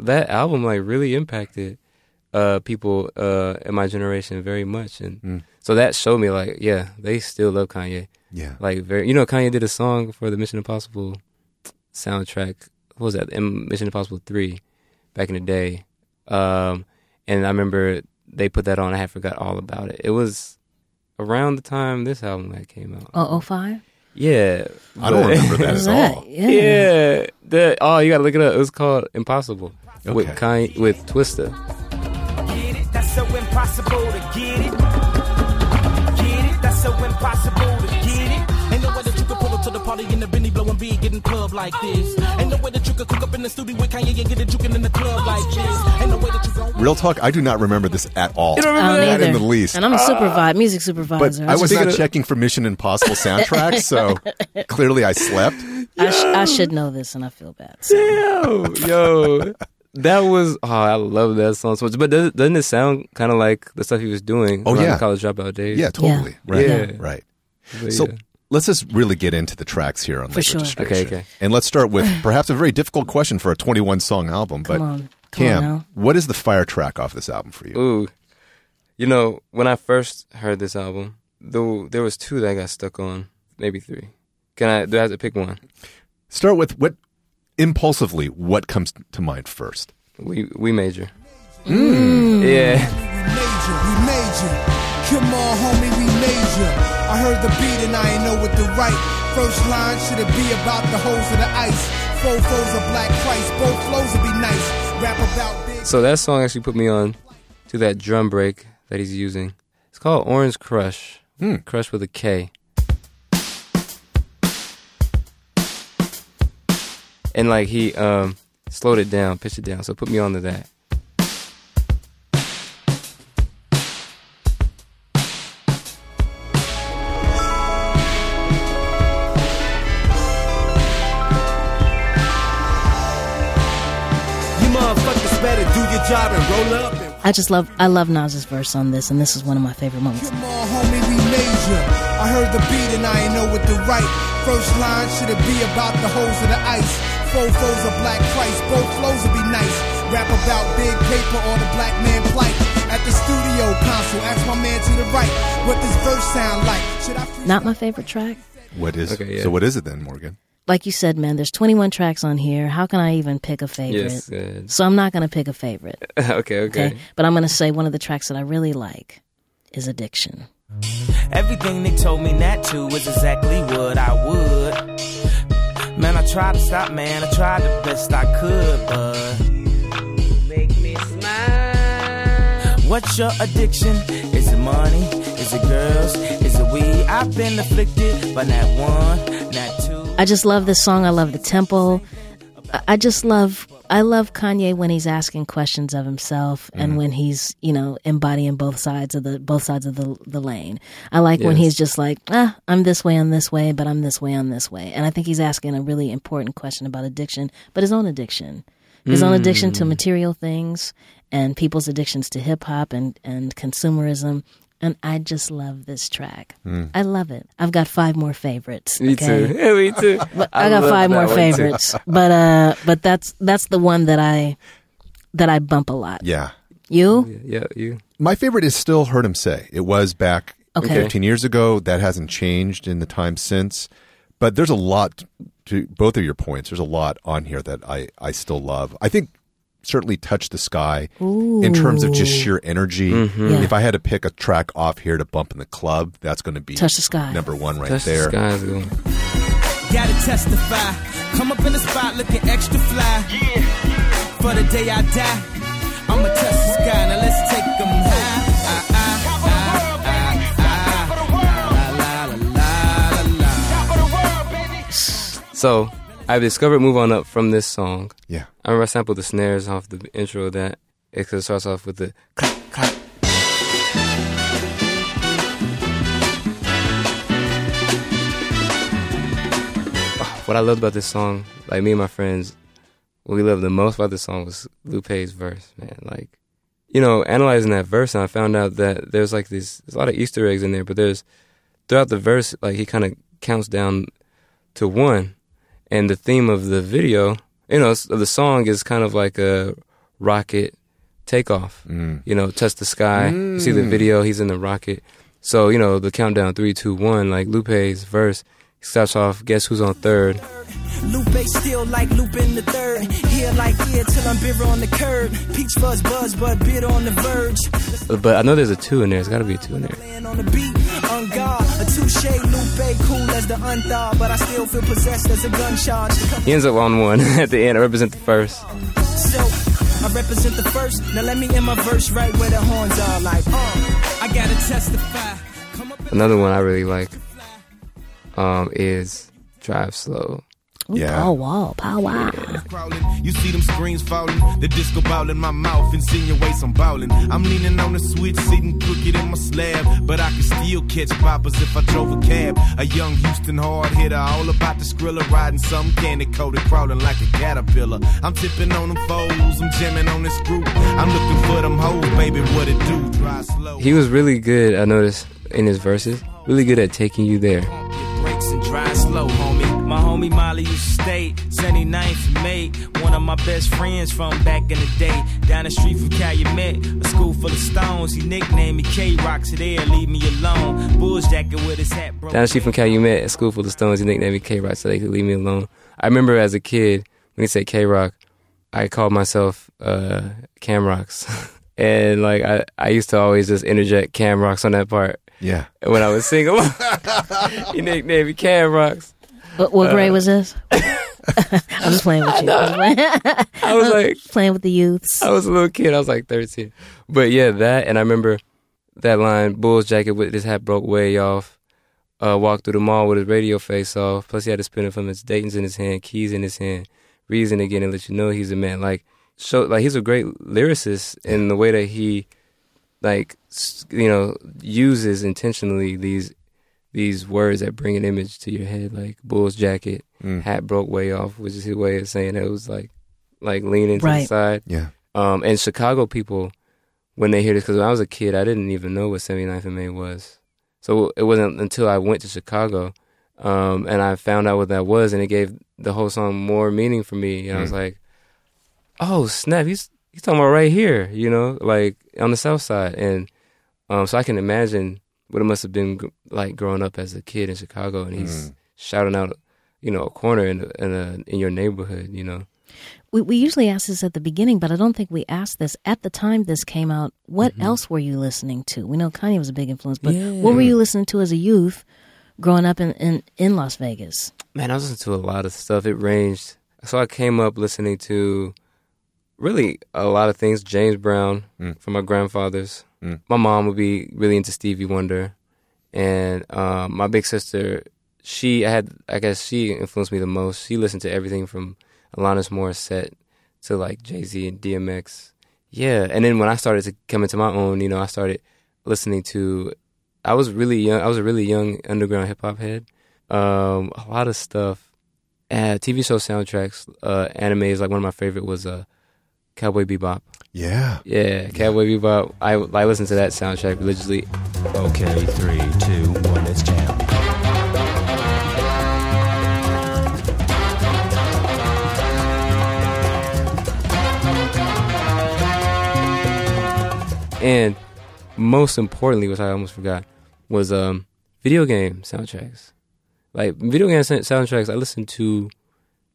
that album like really impacted uh, people uh, in my generation very much, and mm. so that showed me like, yeah, they still love Kanye. Yeah, like very, you know, Kanye did a song for the Mission Impossible soundtrack. What was that? Mission Impossible three, back in the day, um, and I remember they put that on. I had forgot all about it. It was. Around the time this album that came out. Oh, oh five? Yeah. I don't remember that at all. Yeah. yeah the, oh, you got to look it up. It was called Impossible okay. with Kanye, with Twista. Get it? That's so impossible to get it. so impossible to get it. Ain't no way that you can pull up to the party in the Benny blowing big, getting club like this. Ain't no way that you can cook up in the studio with Kanye and get a jukin in the club like this. Ain't no way that you go. Real talk, I do not remember this at all. You don't remember that in the least. And I'm a supervisor, uh, music supervisor. But I was not of- checking for Mission Impossible soundtracks, so clearly I slept. I, sh- I should know this, and I feel bad. So. Yo, yo. That was, oh, I love that song so much. But does, doesn't it sound kind of like the stuff he was doing? Oh, yeah. College Dropout days. Yeah, totally. Yeah. Right. Yeah. Right. But so yeah. Let's just really get into the tracks here on Late Registration. Sure. Okay, okay. And let's start with perhaps a very difficult question for a twenty-one song album. But Come on. Come Cam, on what is the fire track off this album for you? Ooh. You know, when I first heard this album, though, there was two that I got stuck on, maybe three. Can I, do I have to pick one? Start with what? Impulsively, what comes to mind first? We we major. Mm. Yeah. Major, we major. Come on, homie, we major. I heard the beat and I ain't know what to write. First line should it be about the holes of the ice? Four foes of black Christ, both flows would be nice. Rap about big. So that song actually put me on to that drum break that he's using. It's called Orange Crush. Mm. Crush with a K. And like he um, slowed it down, pitched it down, so put me on to that. I just love, I love Nas's verse on this, and this is one of my favorite moments. Come on, homie, we major. I heard the beat and I ain't know what to write. First line should it be about the holes of the ice. Four foes of black Christ, both flows would be nice. Rap about big paper or the black man plight. At the studio console, ask my man to the right what this verse sound like. Should I Not my favorite track. What is okay, yeah. So what is it then, Morgan? Like you said, man, there's twenty-one tracks on here. How can I even pick a favorite? Yes, good. So I'm not going to pick a favorite. okay, okay, okay. But I'm going to say one of the tracks that I really like is Addiction. Everything they told me not to was exactly what I would. Man, I tried to stop, man, I tried the best I could, but you make me smile. What's your addiction? Is it money? Is it girls? Is it weed? I've been afflicted, but not one, not two. I just love this song. I love the tempo. I just love, I love Kanye when he's asking questions of himself and mm-hmm. when he's, you know, embodying both sides of the both sides of the the lane. I like yes. when he's just like, ah, I'm this way, I'm this way, but I'm this way, I'm this way. And I think he's asking a really important question about addiction, but his own addiction. His mm. own addiction to material things and people's addictions to hip-hop and, and consumerism. And I just love this track. Mm. I love it. I've got five more favorites. Okay? Me too. Yeah, me too. But I, I got five more favorites. but uh, but that's that's the one that I that I bump a lot. Yeah. You? Yeah, yeah you. My favorite is still Heard Him Say. It was back okay. fifteen years ago. That hasn't changed in the time since. But there's a lot to both of your points. There's a lot on here that I, I still love. I think. Certainly Touch the Sky Ooh. In terms of just sheer energy. Mm-hmm. Yeah. If I had to pick a track off here to bump in the club, that's going to be Touch the Sky. Number one right Touch there. Touch the Sky. Gotta testify. Come up in the spot looking extra fly. Yeah. For the day I die, I'm going to touch the sky. Now let's take them high. So I've discovered Move On Up from this song. Yeah. I remember I sampled the snares off the intro of that. It starts off with the clap, clap. What I loved about this song, like me and my friends, what we loved the most about this song was Lupe's verse, man. Like, you know, analyzing that verse, and I found out that there's like these, there's a lot of Easter eggs in there, but there's, throughout the verse, like he kind of counts down to one. And the theme of the video, you know, the song is kind of like a rocket takeoff. Mm. You know, touch the sky. Mm. You see the video, he's in the rocket. So, you know, the countdown, three, two, one, like Lupe's verse, he starts off, guess who's on third? Lupe still like Lupe in the third. Here like here till I'm bitter on the curb. Peach fuzz buzz, but bitter on the verge. But I know there's a two in there. There's got to be a two in there. On the beat, on guard, a touche, Lupe cool as the unthought, but I still feel possessed as a gun charge. He ends up on one at the end. I represent the first. So, I represent the first. Now let me end my verse right where the horns are like, uh, I gotta testify. Another one I really like um, is Drive Slow. Ooh, yeah. Pow wow, pow wow. You see them screens falling, the disco ball in my mouth, insinuates I'm ballin'. I'm leaning on the switch, sitting crooked in my slab, but I can still catch poppers if I drove a cab. A young Houston hard hitter, all about the skrilla, riding some candy coated, crawling like a caterpillar. I'm tipping on them foes, I'm jamming on this group. I'm looking for them hoes, baby, what it do? Dry slow. He was really good, I noticed in his verses, really good at taking you there. Breaks and dry slow, homie. My homie Molly used to stay, seventy-ninth and May. One of my best friends from back in the day. Down the street from Calumet, a school full of stones. He nicknamed me K-Rock, so they'll leave me alone. Bulls jacket with his hat broke. Down the street from Calumet, a school full of stones. He nicknamed me K-Rock, so they could leave me alone. I remember as a kid, when he said K-Rock, I called myself uh, Cam Rocks. And like I, I used to always just interject Cam Rocks on that part. Yeah. When I was singing, he nicknamed me Cam Rocks. What, what grade uh, was this? I'm just playing with you. I, I, I was like playing with the youths. I was a little kid. I was like thirteen, but yeah, that. And I remember that line: "Bull's jacket with his hat broke way off. Uh, walked through the mall with his radio face off. Plus he had a spinner from his Dayton's in his hand, keys in his hand. Reason again and let you know he's a man." Like show, like he's a great lyricist in the way that he, like you know, uses intentionally these. These words that bring an image to your head, like bull's jacket, mm. hat broke way off, which is his way of saying it was like, like leaning right. to the side. Yeah. Um, and Chicago people, when they hear this, because when I was a kid, I didn't even know what seventy-ninth and May was. So it wasn't until I went to Chicago um, and I found out what that was, and it gave the whole song more meaning for me. And mm. I was like, oh, snap, he's, he's talking about right here, you know, like on the South Side. And um, so I can imagine what it must have been like growing up as a kid in Chicago, and he's mm. shouting out, you know, a corner in a, in, a, in your neighborhood, you know. We we usually ask this at the beginning, but I don't think we asked this at the time this came out. What mm-hmm. else were you listening to? We know Kanye was a big influence, but yeah. what were you listening to as a youth growing up in, in, in Las Vegas? Man, I was listening to a lot of stuff. It ranged. So I came up listening to really a lot of things. James Brown mm. from my grandfather's. My mom would be really into Stevie Wonder, and um, my big sister, she I had I guess she influenced me the most. She listened to everything from Alanis Morissette to like Jay-Z and D M X. Yeah, and then when I started to come into my own, you know, I started listening to. I was really young. I was a really young underground hip hop head. Um, a lot of stuff. Uh, T V show soundtracks, uh, animes. Like one of my favorite was uh, Cowboy Bebop. Yeah. Yeah, Cowboy Bebop. I, I listen to that soundtrack religiously. Okay, three, two, one, it's jam. And most importantly, which I almost forgot, was um, video game soundtracks. Like, video game soundtracks I listen to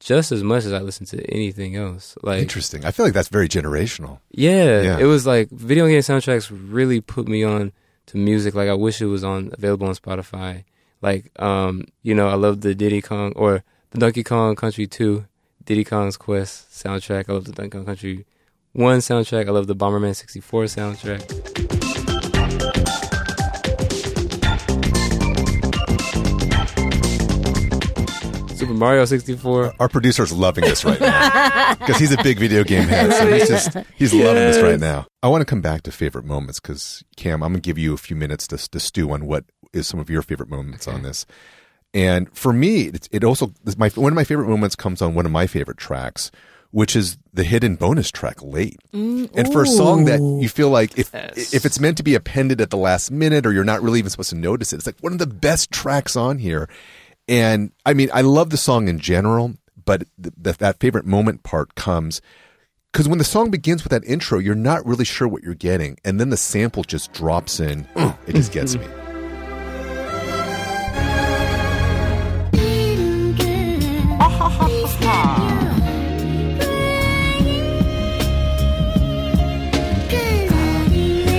just as much as I listen to anything else. Like, interesting. I feel like that's very generational. Yeah, yeah. It was like video game soundtracks really put me on to music. Like I wish it was on available on Spotify. Like, um, you know, I love the Diddy Kong or the Donkey Kong Country two, Diddy Kong's Quest soundtrack. I love the Donkey Kong Country one soundtrack. I love the Bomberman sixty-four soundtrack. Mario sixty-four. Our producer's loving this right now because he's a big video game head, so he's just he's yes. loving this right now. I want to come back to favorite moments because Cam, I'm gonna give you a few minutes to to stew on what is some of your favorite moments okay. on this. And for me, it, it also my one of my favorite moments comes on one of my favorite tracks, which is the hidden bonus track "Late." Mm, and for a song that you feel like if yes. if it's meant to be appended at the last minute or you're not really even supposed to notice it, it's like one of the best tracks on here. And I mean, I love the song in general, but th- th- that favorite moment part comes because when the song begins with that intro, you're not really sure what you're getting. And then the sample just drops in. It just gets me.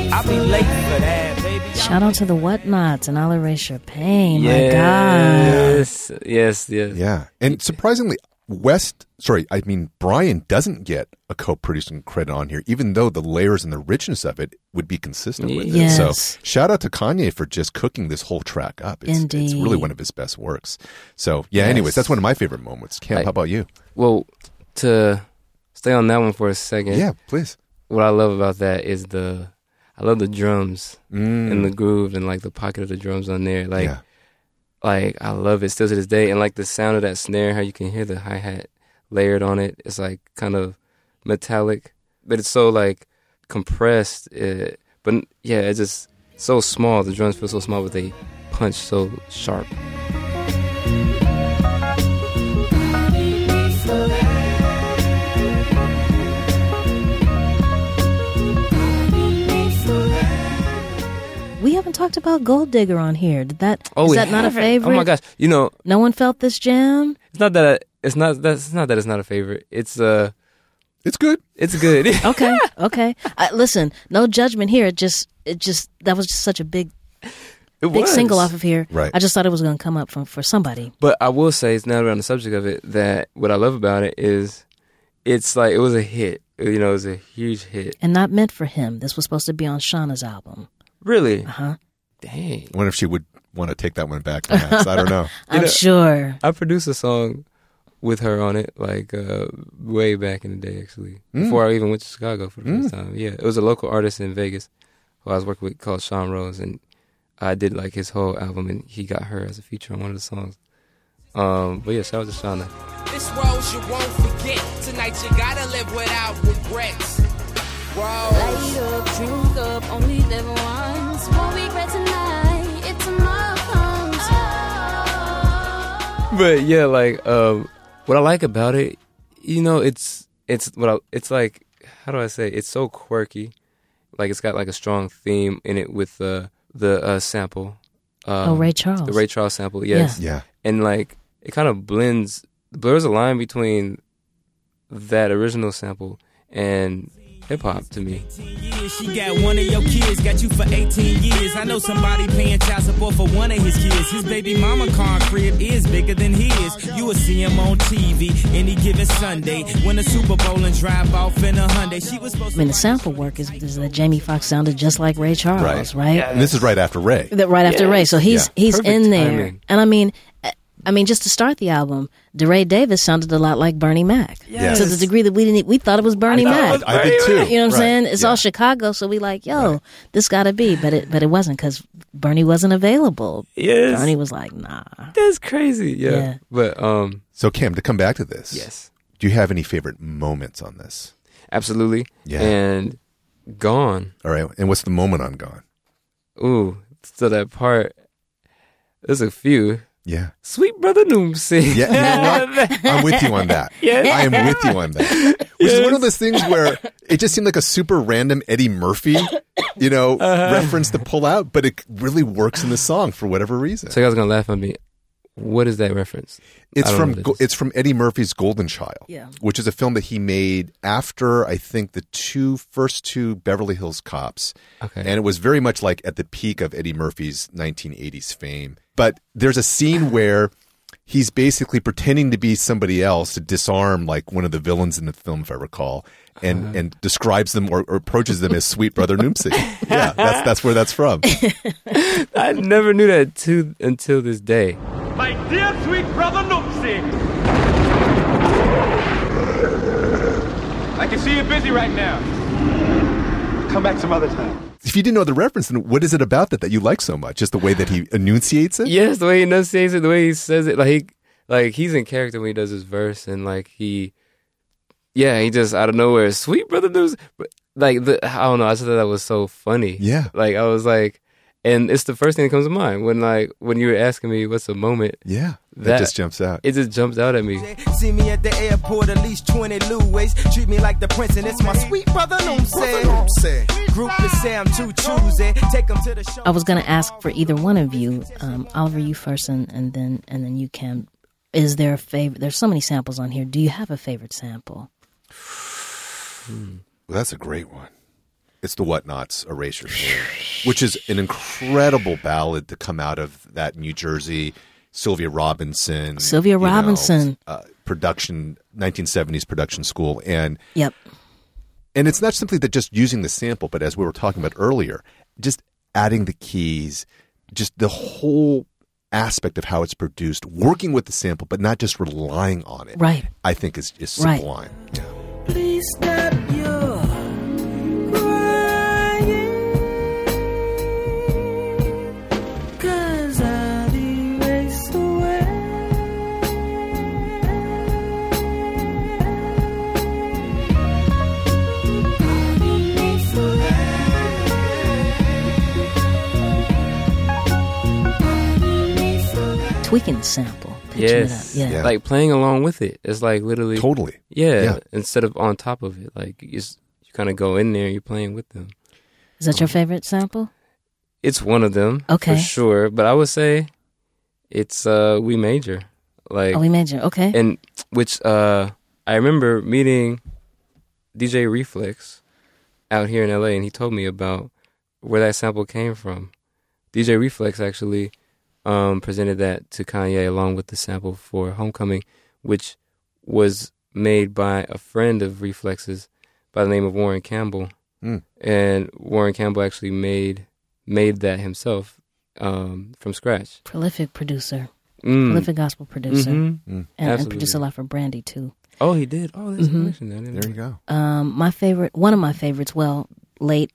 I'll be late for that. Shout out to the Whatnots and I'll Erase Your Pain. Yes, my God. Yes, yes, yes. Yeah. And surprisingly, West, sorry, I mean, Brian doesn't get a co-producing credit on here, even though the layers and the richness of it would be consistent with yes. it. So shout out to Kanye for just cooking this whole track up. It's, Indeed. It's really one of his best works. So yeah, yes. anyways, that's one of my favorite moments. Cam, I, how about you? Well, to stay on that one for a second. Yeah, please. What I love about that is the, I love the drums mm. and the groove and like the pocket of the drums on there. Like, yeah. Like, I love it still to this day. And, like, the sound of that snare, how you can hear the hi-hat layered on it. It's, like, kind of metallic. But it's so, like, compressed. It, but, yeah, it's just so small. The drums feel so small, but they punch so sharp. We haven't talked about Gold Digger on here. Did that? Oh, is that not a favorite? Oh my gosh! You know, no one felt this jam. It's not that. I, it's not that. It's not that. It's not a favorite. It's uh, it's good. It's good. okay. Okay. I, listen, no judgment here. It just. It just. That was just such a big, it big was. single off of here. Right. I just thought it was going to come up from for somebody. But I will say, it's now around the subject of it, that what I love about it is, it's like it was a hit. You know, it was a huge hit, and not meant for him. This was supposed to be on Shauna's album. Really? Uh-huh. Dang. I wonder if she would want to take that one back, perhaps. I don't know. I'm you know, sure. I produced a song with her on it, like, uh, way back in the day, actually. Mm. Before I even went to Chicago for the mm. first time. Yeah, it was a local artist in Vegas who I was working with called Sean Rose, and I did, like, his whole album, and he got her as a feature on one of the songs. Um, but yeah, shout out to Shauna. This road you won't forget. Tonight you gotta live without regrets. Light up, drink up, only live once. Won't regret tonight, it's tomorrow comes. Oh. But yeah, like, um, what I like about it, you know, it's it's what I, it's like, how do I say? It's so quirky, like it's got like a strong theme in it with uh, the uh, sample. Um, oh, Ray Charles. The Ray Charles sample, yes. Yeah. yeah. And like, it kind of blends, blurs a line between that original sample and hip hop to me. She got one of your kids, got you for eighteen years. I know somebody paying child support for one of his kids. His baby mama car crib is bigger than his. You will see him on T V any given Sunday. Win a Super Bowl and drive off in a Hyundai. She was supposed to. I mean, the sample work is, is that Jamie Foxx sounded just like Ray Charles, right? right? Yeah, and this is right after Ray. That right after yeah. Ray. So he's yeah. he's Perfect in there, timing. And I mean. I mean, just to start the album, DeRay Davis sounded a lot like Bernie Mac. Yes. To the degree that we didn't, we thought it was Bernie Mac. It was Bernie I did too. You know what right. I'm saying? It's yeah. all Chicago, so we like, yo, right. this got to be. But it, but it wasn't because Bernie wasn't available. Yes. Bernie was like, nah. That's crazy. Yeah. yeah. But um. So Cam, to come back to this, yes. Do you have any favorite moments on this? Absolutely. Yeah. And Gone. All right. And what's the moment on Gone? Ooh, so that part. There's a few. Yeah. Sweet Brother Noomsy. Yeah, you know what? I'm with you on that. Yes. I am with you on that. Which yes. is one of those things where it just seemed like a super random Eddie Murphy, you know, uh-huh. reference to pull out, but it really works in the song for whatever reason. So you guys are going to laugh at me. What is that reference? It's from it it's from Eddie Murphy's Golden Child, yeah. which is a film that he made after, I think, the two first two Beverly Hills Cops. Okay. And it was very much like at the peak of Eddie Murphy's nineteen eighties fame. But there's a scene where he's basically pretending to be somebody else to disarm like one of the villains in the film, if I recall, and uh-huh. and describes them or, or approaches them as Sweet Brother Noomsy. Yeah, that's that's where that's from. I never knew that too, until this day. My dear Sweet Brother Noomsy, I can see you're busy right now. Come back some other time. If you didn't know the reference, then what is it about that that you like so much? Just the way that he enunciates it? Yes, the way he enunciates it, the way he says it. Like, he, like he's in character when he does his verse, and like he, yeah, he just out of nowhere, Sweet Brother Noomsy. Like, the, I don't know, I just thought that was so funny. Yeah. Like, I was like, and it's the first thing that comes to mind when, like, when you were asking me what's a moment. Yeah, that, that just jumps out. It just jumps out at me. See me at the airport, at least twenty Louis. Treat me like the prince, and it's my Sweet Brother Noomsy. Group to say I'm too choosy. Take them to the show. I was going to ask for either one of you, um, Oliver, you first, and, and then and then you can. Is there a favorite? There's so many samples on here. Do you have a favorite sample? Hmm. Well, that's a great one. It's the Whatnots' Erasure, which is an incredible ballad to come out of that New Jersey, Sylvia Robinson. Sylvia Robinson. Know, uh, production, nineteen seventies production school. And yep. And it's not simply that just using the sample, but as we were talking about earlier, just adding the keys, just the whole aspect of how it's produced, working with the sample, but not just relying on it. Right. I think is, is sublime. Right. Yeah. Please stop your crying, 'cause I'll erase away. Tweaking the sample. Yes. Yeah. Yeah. Like playing along with it. It's like literally. Totally. Yeah, yeah. Instead of on top of it. Like you, just, you kind of go in there, you're playing with them. Is that um, your favorite sample? It's one of them. Okay. For sure. But I would say it's uh, We Major. Like, oh, We Major. Okay. And which uh, I remember meeting D J Reflex out here in L A, and he told me about where that sample came from. D J Reflex actually. Um, presented that to Kanye along with the sample for Homecoming, which was made by a friend of Reflex's by the name of Warren Campbell. Mm. And Warren Campbell actually made made that himself um, from scratch. Prolific producer. Mm. Prolific gospel producer. Mm-hmm. Mm. And, and produced a lot for Brandy, too. Oh, he did? Oh, there's mm-hmm. a connection there. There you go. Um, my favorite, one of my favorites, well, Late,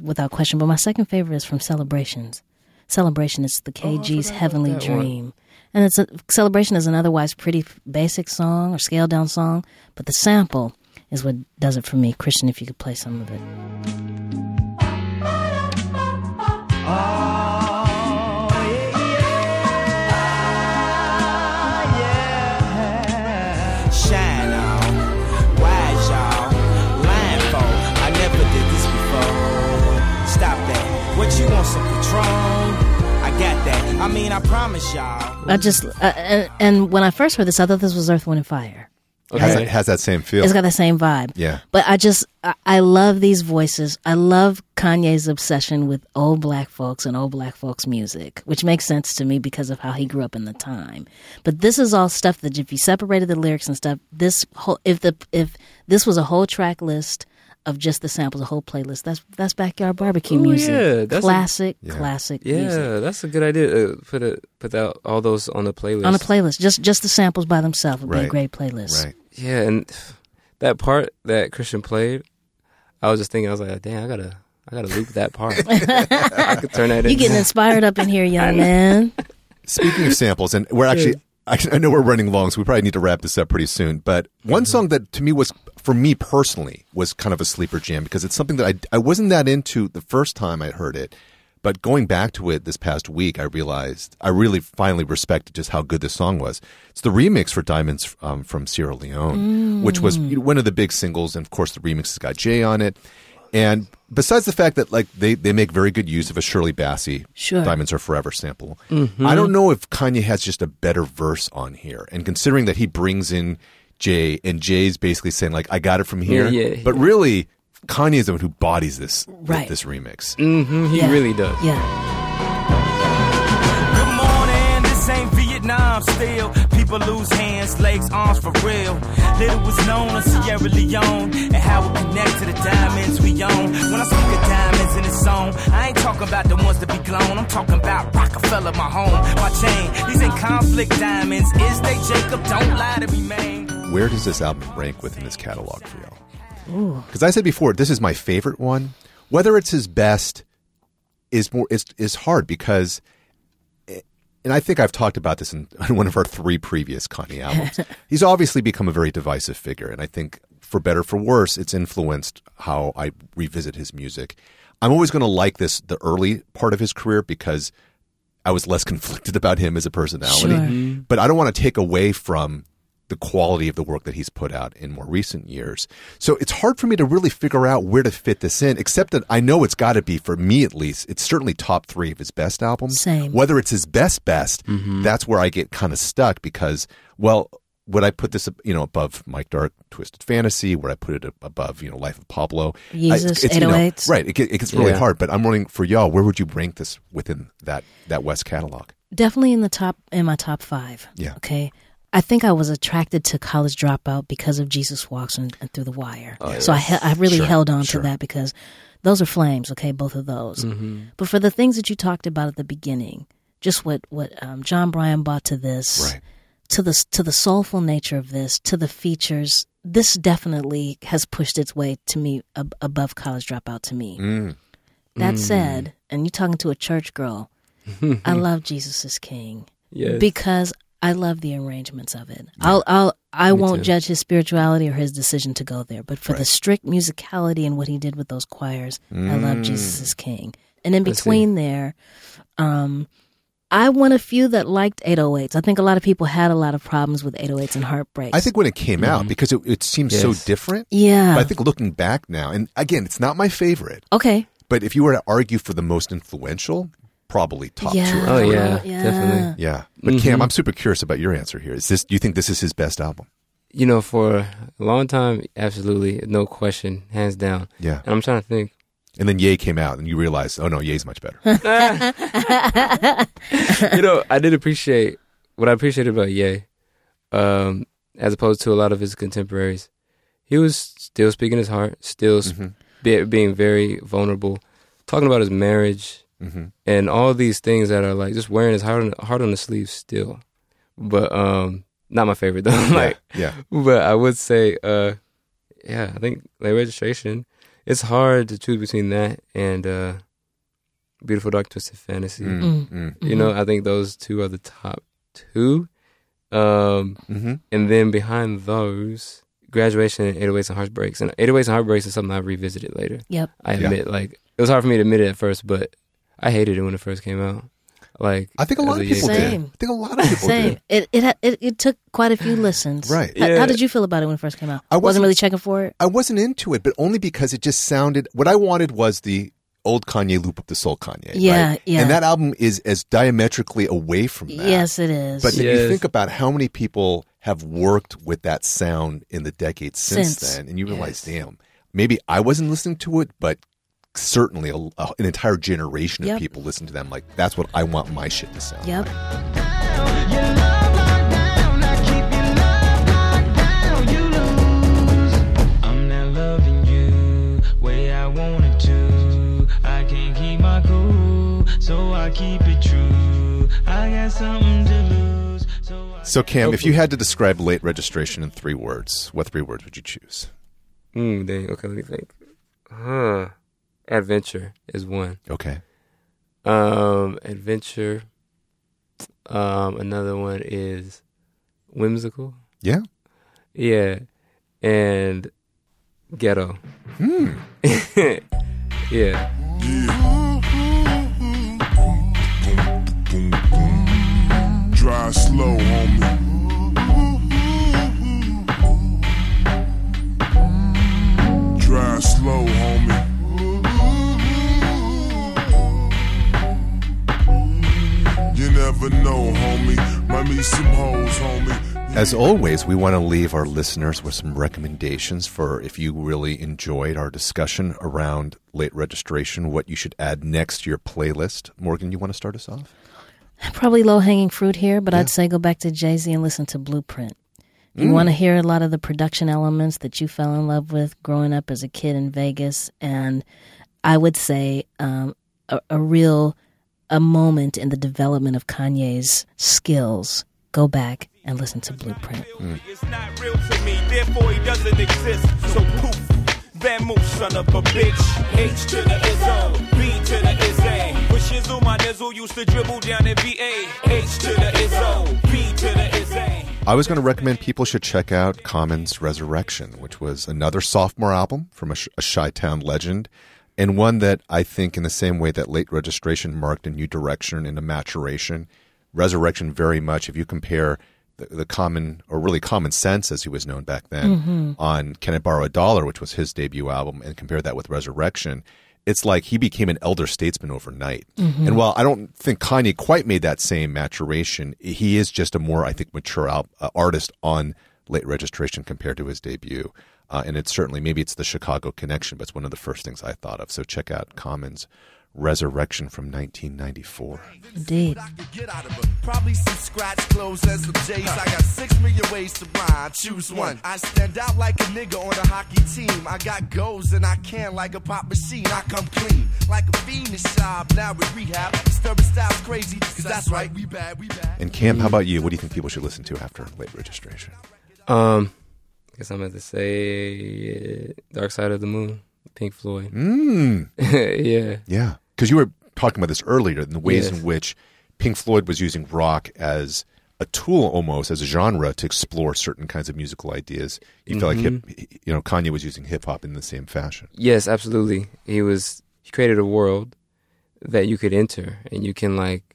without question, but my second favorite is from Celebrations. Celebration is the K G's oh, Heavenly Dream. One. And it's a, Celebration is an otherwise pretty basic song or scaled down song, but the sample is what does it for me. Christian, if you could play some of it. Oh. What you want, some Patron? I got that. I mean, I promise y'all. I just, uh, and, and when I first heard this, I thought this was Earth, Wind, and Fire. Okay. Has, it has that same feel. It's got that same vibe. Yeah. But I just, I, I love these voices. I love Kanye's obsession with old black folks and old black folks music, which makes sense to me because of how he grew up in the time. But this is all stuff that if you separated the lyrics and stuff, this whole, if the, if this was a whole track list of just the samples, a whole playlist. That's that's backyard barbecue Ooh, music. Yeah, that's classic, a, yeah. classic yeah, music. Yeah, that's a good idea. Uh, put a, put out all those on a playlist. On a playlist. Just just the samples by themselves would right. be a great playlist. Right. Yeah, and that part that Christian played, I was just thinking, I was like, dang, I gotta I gotta loop that part. I could turn that in. You getting inspired up in here, young man. Speaking of samples, and we're actually, I know we're running long, so we probably need to wrap this up pretty soon. But one mm-hmm. song that to me was, for me personally, was kind of a sleeper jam because it's something that I, I wasn't that into the first time I heard it. But going back to it this past week, I realized I really finally respected just how good this song was. It's the remix for Diamonds um, from Sierra Leone, mm. which was one of the big singles. And, of course, the remix has got Jay on it. And besides the fact that like they, they make very good use of a Shirley Bassey sure. Diamonds Are Forever sample, mm-hmm. I don't know if Kanye has just a better verse on here. And considering that he brings in Jay, and Jay's basically saying like, I got it from here. Yeah, yeah, but yeah. really, Kanye is the one who bodies this, right. this remix. Mm-hmm, he yeah. really does. Yeah. Good morning, this ain't Vietnam still. People lose hands, legs, arms for real. Little was known on Sierra Leone and how we connect to the diamonds we own. When I speak of diamonds in this song, I ain't talking about the ones to be blown. I'm talking about Roc-A-Fella, my home, my chain. These ain't conflict diamonds. Is they Jacob? Don't lie to me, man. Where does this album rank within his catalog for y'all? Because I said before, this is my favorite one. Whether it's his best is more is is hard because, it, and I think I've talked about this in, in one of our three previous Kanye albums. He's obviously become a very divisive figure, and I think for better or for worse, it's influenced how I revisit his music. I'm always going to like this the early part of his career because I was less conflicted about him as a personality, sure. but I don't want to take away from the quality of the work that he's put out in more recent years. So it's hard for me to really figure out where to fit this in, except that I know it's got to be, for me at least, it's certainly top three of his best albums. Same. Whether it's his best best, mm-hmm. that's where I get kind of stuck because, well, would I put this, you know, above Mike Dark, Twisted Fantasy? Would I put it above, you know, Life of Pablo? Jesus, I, it's, eight oh eight. You know, right, it, it gets really yeah. hard, but I'm running for y'all. Where would you rank this within that, that West catalog? Definitely in the top, in my top five. Yeah. Okay. I think I was attracted to College Dropout because of Jesus Walks and, and Through the Wire. Oh, yeah. So I he- I really sure, held on sure. to that because those are flames, okay, both of those. Mm-hmm. But for the things that you talked about at the beginning, just what, what um, Jon Brion brought to this, right. to the, to the soulful nature of this, to the features, this definitely has pushed its way to me ab- above College Dropout to me. Mm. That mm. said, and you're talking to a church girl, I love Jesus Is King yes. because I love the arrangements of it. Yeah. I'll, I'll, I Me won't too. judge his spirituality or his decision to go there, but for right. the strict musicality and what he did with those choirs, mm. I love Jesus Is King. And in between there, um, I won a few that liked eight oh eights. I think a lot of people had a lot of problems with eight oh eights and heartbreaks. I think when it came mm-hmm. out, because it, it seems yes. so different. Yeah. But I think looking back now, and again, it's not my favorite. Okay. But if you were to argue for the most influential, probably top yeah. two or three. Oh, yeah, yeah, definitely. Yeah. But mm-hmm. Cam, I'm super curious about your answer here. Is this? Do you think this is his best album? You know, for a long time, absolutely. No question. Hands down. Yeah. And I'm trying to think. And then Ye came out and you realized, oh, no, Ye's much better. You know, I did appreciate what I appreciated about Ye, um, as opposed to a lot of his contemporaries. He was still speaking his heart, still sp- mm-hmm. be- being very vulnerable, talking about his marriage, mm-hmm. and all these things that are like just wearing his heart on, heart on the sleeve still. But um, not my favorite though. like, yeah, yeah. But I would say, uh, yeah, I think Late Registration. It's hard to choose between that and uh, Beautiful Dark Twisted Fantasy. Mm, mm. You know, I think those two are the top two. Um, mm-hmm. And then behind those, Graduation and eight oh eights and Heartbreaks. And eight oh eights and Heartbreaks is something I revisited later. Yep. I admit, yeah. like, it was hard for me to admit it at first, but I hated it when it first came out. Like I think a lot of people did. I think a lot of people did. It it it it took quite a few listens. Right. Yeah. How, how did you feel about it when it first came out? I wasn't, wasn't really checking for it. I wasn't into it, but only because it just sounded. What I wanted was the old Kanye loop up the soul Kanye. Yeah, right? yeah. And that album is as diametrically away from that. Yes, it is. But yes. if you think about how many people have worked with that sound in the decades since, since. then, and you realize, yes. damn, maybe I wasn't listening to it, but. Certainly a, a, an entire generation of yep. people listen to them like, that's what I want my shit to sound yep. like. So Cam, if you had to describe Late Registration in three words, what three words would you choose? Mm, dang, okay, let me think. Huh. Adventure is one. Okay. Um, adventure. Um, another one is whimsical. Yeah. Yeah. And ghetto. Hmm. yeah. yeah. Drive slow, homie. Drive slow, homie. You never know, homie. Might meet some hoes, homie. As always, we want to leave our listeners with some recommendations for if you really enjoyed our discussion around Late Registration, what you should add next to your playlist. Morgan, you want to start us off? Probably low-hanging fruit here, but yeah. I'd say go back to Jay-Z and listen to Blueprint. If you mm. want to hear a lot of the production elements that you fell in love with growing up as a kid in Vegas, and I would say um, a, a real... a moment in the development of Kanye's skills, go back and listen to Blueprint. Mm. It's not real to me, therefore he doesn't exist. So poof, Van Moose, son of a bitch. H to the Izzo, B to the Izzo. With Shizzle, my nizzle used to dribble down in V A. H to the Izzo, B to the Izzo. I was going to recommend people should check out Common's Resurrection, which was another sophomore album from a, sh- a Chi-Town legend. And one that I think in the same way that Late Registration marked a new direction and a maturation, Resurrection very much, if you compare the, the Common, or really Common Sense as he was known back then, mm-hmm. on Can I Borrow a Dollar, which was his debut album, and compare that with Resurrection, it's like he became an elder statesman overnight. Mm-hmm. And while I don't think Kanye quite made that same maturation, he is just a more, I think, mature al- uh, artist on Late Registration compared to his debut. Uh, and it's certainly, maybe it's the Chicago connection, but it's one of the first things I thought of. So check out Common's Resurrection from nineteen ninety-four. Indeed. Probably some scratch clothes as the J's. I got six million ways to rhyme. Choose one. I stand out like a nigga on a hockey team. I got goals and I can like a pop machine. I come clean like a fiendish job. Now with rehab, disturbing styles crazy. Cause that's right, we bad, we bad. And Cam, how about you? What do you think people should listen to after Late Registration? Um, I guess I'm going to say Dark Side of the Moon, Pink Floyd. Mm. yeah. Yeah. Because you were talking about this earlier, in the ways yes. in which Pink Floyd was using rock as a tool, almost as a genre, to explore certain kinds of musical ideas. You mm-hmm. feel like hip, you know, Kanye was using hip hop in the same fashion. Yes, absolutely. He was he created a world that you could enter and you can like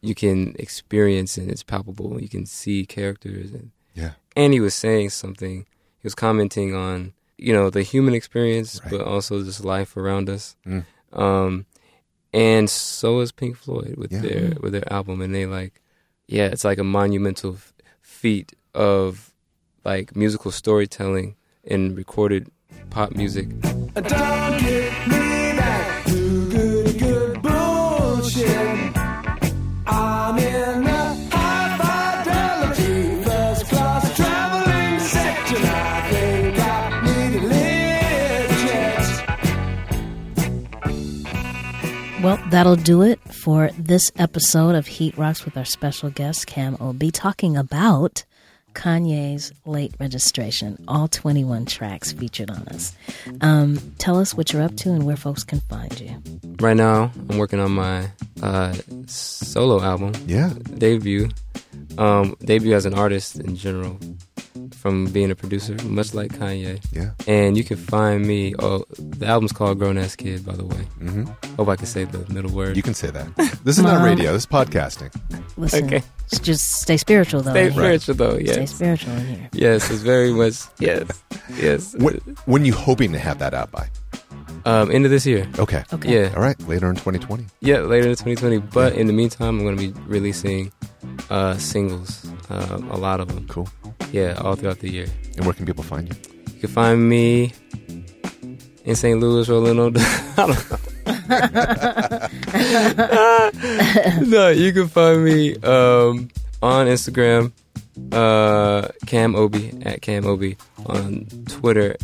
you can experience, and it's palpable. You can see characters, and yeah. And he was saying something. He was commenting on, you know, the human experience, right. But also just life around us. Mm. Um, and so is Pink Floyd with yeah. their with their album, and they like, yeah, it's like a monumental f- feat of like musical storytelling in recorded pop music. Don't get me back to good good bullshit. I'm in the high fidelity first class traveling sector. I think I need legit. Well, that'll do it for this episode of Heat Rocks with our special guest, Cam O'bi, talking about Kanye's Late Registration, all twenty-one tracks featured on us. Um, tell us what you're up to and where folks can find you. Right now, I'm working on my uh, solo album. Yeah. Debut. Um, debut as an artist in general, from being a producer, much like Kanye. Yeah. And you can find me, oh, the album's called Grown Ass Kid, by the way. Mm-hmm. Hope I can say the middle word. You can say that. This is well, not radio, this is podcasting. Listen, okay. Just stay spiritual, though. Stay spiritual, though, yes. Stay spiritual in here. Yes, it's very much, yes, yes. What, when are you hoping to have that out by? Um, end of this year. Okay. Okay. Yeah. All right, later in twenty twenty. Yeah, later in twenty twenty. But in the meantime, I'm going to be releasing uh, singles, uh, a lot of them. Cool. Yeah, all throughout the year. And where can people find you? You can find me in Saint Louis, rolling on. I don't know. No, you can find me um, on Instagram, uh, Cam O'bi, at Cam O'bi, on Twitter,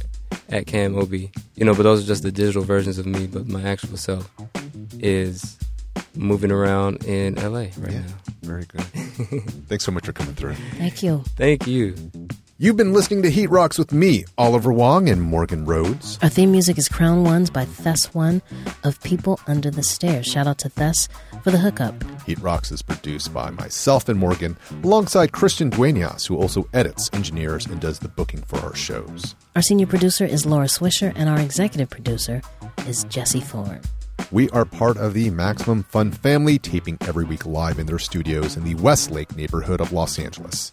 at Cam O'bi. You know, but those are just the digital versions of me, but my actual self is moving around in L A right yeah, now. Very good. Thanks so much for coming through. Thank you. Thank you. You've been listening to Heat Rocks with me, Oliver Wong, and Morgan Rhodes. Our theme music is Crown Ones by Thess One of People Under the Stairs. Shout out to Thess for the hookup. Heat Rocks is produced by myself and Morgan, alongside Christian Duenas, who also edits, engineers, and does the booking for our shows. Our senior producer is Laura Swisher, and our executive producer is Jesse Thorne. We are part of the Maximum Fun family, taping every week live in their studios in the Westlake neighborhood of Los Angeles.